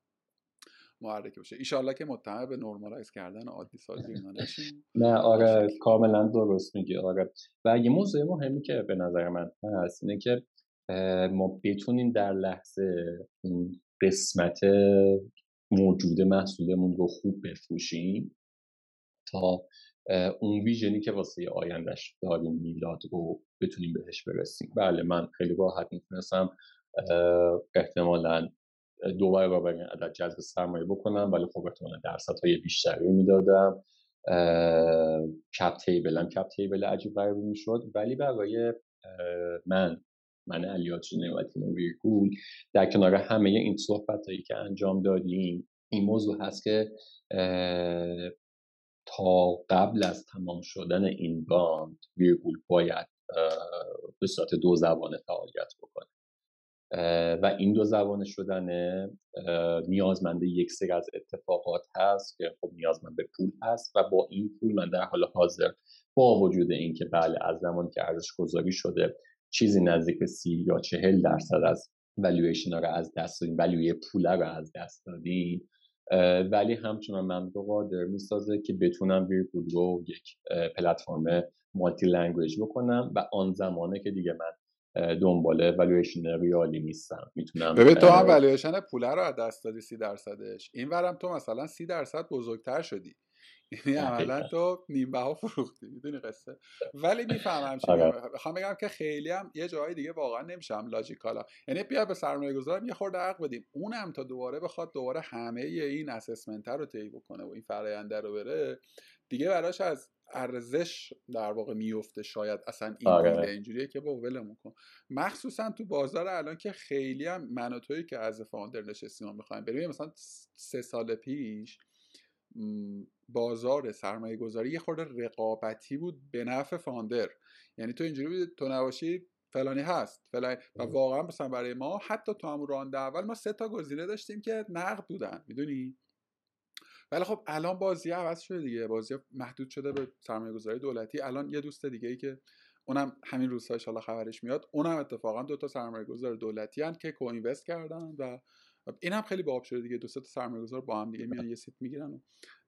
معرکه بشه. ایشالله که متهم به نورمالایز کردن عادی سازی اینا نشیم. نه آره کاملا درست میگی. آره و یه موضوع مهمی که به نظر من هست اینه که ما بتونیم در لحظه این قسمت موجود محصولمون رو خوب بفروشیم تا اون ویژنی که واسه آیندهش داریم میلاد رو بتونیم بهش برسیم. بله من خیلی راحت میتونستم احتمالاً 2 برابر این عدد جذب سرمایه بکنم، ولی خب احتمالاً درصدهای بیشتری میدادم، کپ تیبل عجیب غریبی میشد. ولی برای من علی آجودانی و تیم ویرگول در کنار همه این صحبتایی که انجام دادیم، این موضوع هست که تا قبل از تمام شدن این باند ویرگول باید به صورت 2 زبانه فعالیت بکنه و این 2 زبانه شدن نیازمند یک سری از اتفاقات هست که خب نیازمند به پول هست و با این پول من در حال حاضر با وجود این که بله از زمانی که ارزش گذاری شده چیزی نزدیک 30 یا 40% از والویشن رو از دست دادیم، والوی پول رو از دست دادیم، ولی همچنان من رو قادر میسازه که بتونم ویرگول رو یک پلتفرم مالتی لنگویج بکنم و آن زمانه که دیگه من دنبال والویشن ریالی نیستم میتونم. ببین تو هم والویشن پول رو از دست دادی 30%، این ورم تو مثلا 30% بزرگتر شدی، یعنی عملا تو نیمه ها فروختی. میدونی قصه. ولی میفهمم چی میخوام بگم که خیلی هم یه جایی دیگه واقعا نمیشم لاجیکالا، یعنی بیا به سرمایه‌گذارم یه خورده عقل بدیم، اونم تا دوباره بخواد دوباره همه این اسسمنت رو طی بکنه و این فرآیند رو بره دیگه، براش از ارزش در واقع میفته. شاید اصلا اینجوریه که با ولمون کن، مخصوصا تو بازار الان که خیلی هم من و تویی که از فاوندر نشستیم میخوایم بریم. مثلا 3 سال پیش بازار سرمایه گذاری یه خورده رقابتی بود به نفع فاندر، یعنی تو اینجوری بود تو نواشی فلانی هست فلانی، و واقعا مثلا برای ما حتی تو همون رانده اول ما 3 تا گزینه داشتیم که نقد بودن، میدونی. ولی خب الان بازی عوض شده دیگه، بازی محدود شده به سرمایه گذاری دولتی. الان یه دوست دیگه ای که اونم همین روزها ان شاءالله خبرش میاد، اونم اتفاقا 2 تا سرمایه گذار دولتی ان که کو اینوست کردن و این هم خیلی باحال شده دیگه. 2 تا سرمایه‌گذار با هم دیگه میان یه سیت میگیرن و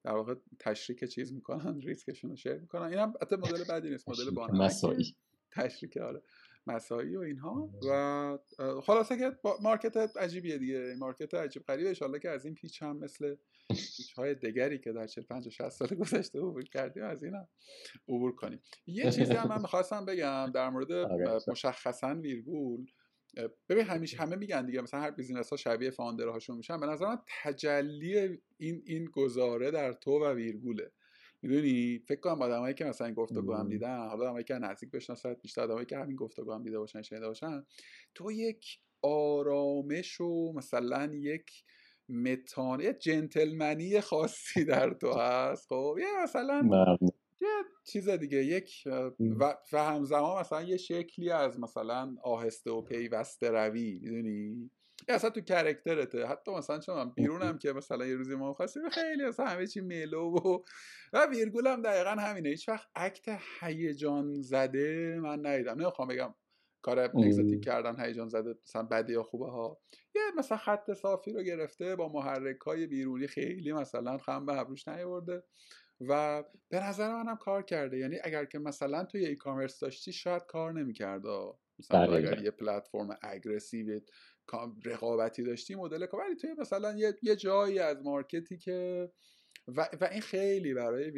در واقع تشریک چیز میکنن، ریسکشون رو شیر میکنن. اینم البته مدل بعدی نیست، مدل بانمکی تشریک آره مساعی و اینها. و خلاصه که مارکت عجیبیه دیگه، مارکت عجیب غریبه. ان شاءالله که از این پیچ هم مثل پیچ‌های دیگری که در 45 و 60 سال گذشته عبور کردیم از اینا عبور کنیم. یه چیزی هم من می‌خواستم بگم در مورد مشخصاً ویرگول. ببین همیشه همه میگن دیگه مثلا هر بیزینس ها شبیه فاوندرهاشون میشن. به نظر من تجلی این گزاره در تو و ویرگوله. میدونی فکر کنم آدمایی که مثلا گفتگو هم دیدن، حالا آدمایی که نزدیک بشناسن، بیشتر آدمایی که همین گفتگو هم دیده باشن شنیده باشن، تو یک آرامش و مثلا یک متانه، جنتلمنی خاصی در تو هست. خب یه مثلا یه چیز دیگه، یک و همزمان مثلا یه شکلی از مثلا آهسته و پیوسته روی، میدونی اصلا تو کرکترته. حتی مثلا چون بیرونم که مثلا یه روزی ما خواستیم خیلی اصلا همه چی ملو و ویرگول هم دقیقا همینه. هیچ وقت اکت هیجان زده من ندیدم. نمیخوام بگم کار اگزاتیک کردن هیجان زده مثلا بده یا خوبه ها. یه مثلا خط صافی رو گرفته با محرک‌های بیرونی، خیلی مثلا خم به ابروش نیورده و به نظر منم کار کرده. یعنی اگر که مثلا توی ای کامرس داشتی شاید کار نمی‌کرد، مثلا اگر یه پلتفرم اگریسیو رقابتی داشتی مدل که، ولی توی مثلا یه جایی از مارکتی که و این خیلی برای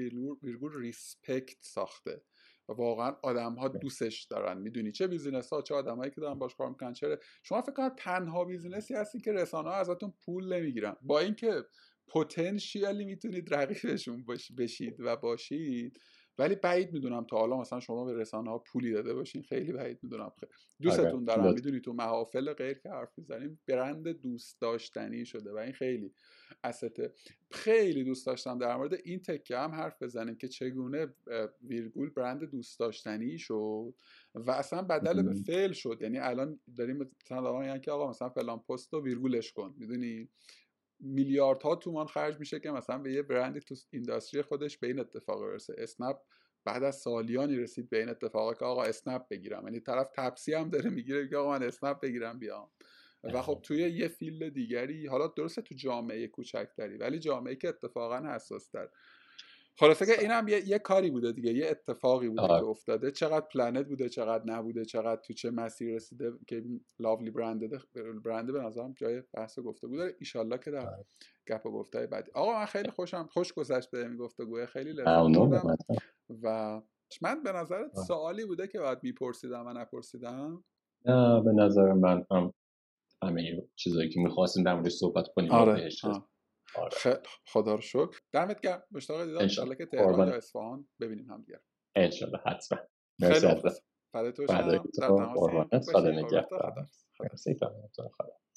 ویرگول ریسپکت ساخته و واقعا آدم‌ها دوستش دارن. میدونی چه بیزینس‌ها، چه آدمایی که دارن باش کار می‌کنن. چرا شما فکر کنید تنها بیزینسی هستی که رسانه‌ها ازتون پول نمی‌گیرن، با اینکه پتانسیلی میتونید رقیبشون بشید و باشید، ولی بعید میدونم تا حالا مثلا شما به رسانه‌ها پولی داده باشین. خیلی بعید میدونم. دوستتون دارن، میدونی تو محافل غیر که حرف می‌زنیم برند دوست داشتنی شده و این خیلی استه. خیلی دوست داشتم در مورد این تکه هم حرف بزنیم که چگونه ویرگول برند دوست داشتنی شد و اصلا بدل به فعل شد. یعنی الان داریم مثلا یعنی که آقا مثلا فلان پستو ویرگولش کن، میدونی میلیاردها تومان خرج میشه که مثلا به یه برندی تو اینداستری خودش به این اتفاق برسه. اسنپ بعد از سالیانی رسید به این اتفاق که آقا اسنپ بگیرم. یعنی طرف تپسی هم داره میگیره، میگه آقا من اسنپ بگیرم بیام. و خب توی یه فیلد دیگری، حالا درسته تو جامعه کوچکتری ولی جامعه که اتفاقا حساس‌تر. خلاصه که اینم یه کاری بوده دیگه، یه اتفاقی بوده که افتاده. چقدر پلنت بوده، چقدر نبوده، چقدر تو چه مسیر رسیده که لاولی برند به نظرم جای بحث گفتگو داره. ایشالله که در گپ گفتای بعدی. آقا من خیلی خوش گذشت به این گفتگو، خیلی لذت بردم. و من به نظرت سوالی بوده که بعد میپرسیدم و نپرسیدم؟ نه به نظر من هم همه چیزایی که می‌خواستیم در موردش صحبت کنیم. آره. آره. خدا رو شکر. دمت گرم. مشتاق دیدار. انشالله که تهران یا اصفهان ببینیم هم دیگر. انشالله حتما. مرسی. فدای تو شما. در تماس. خدا نگهدار. خدا.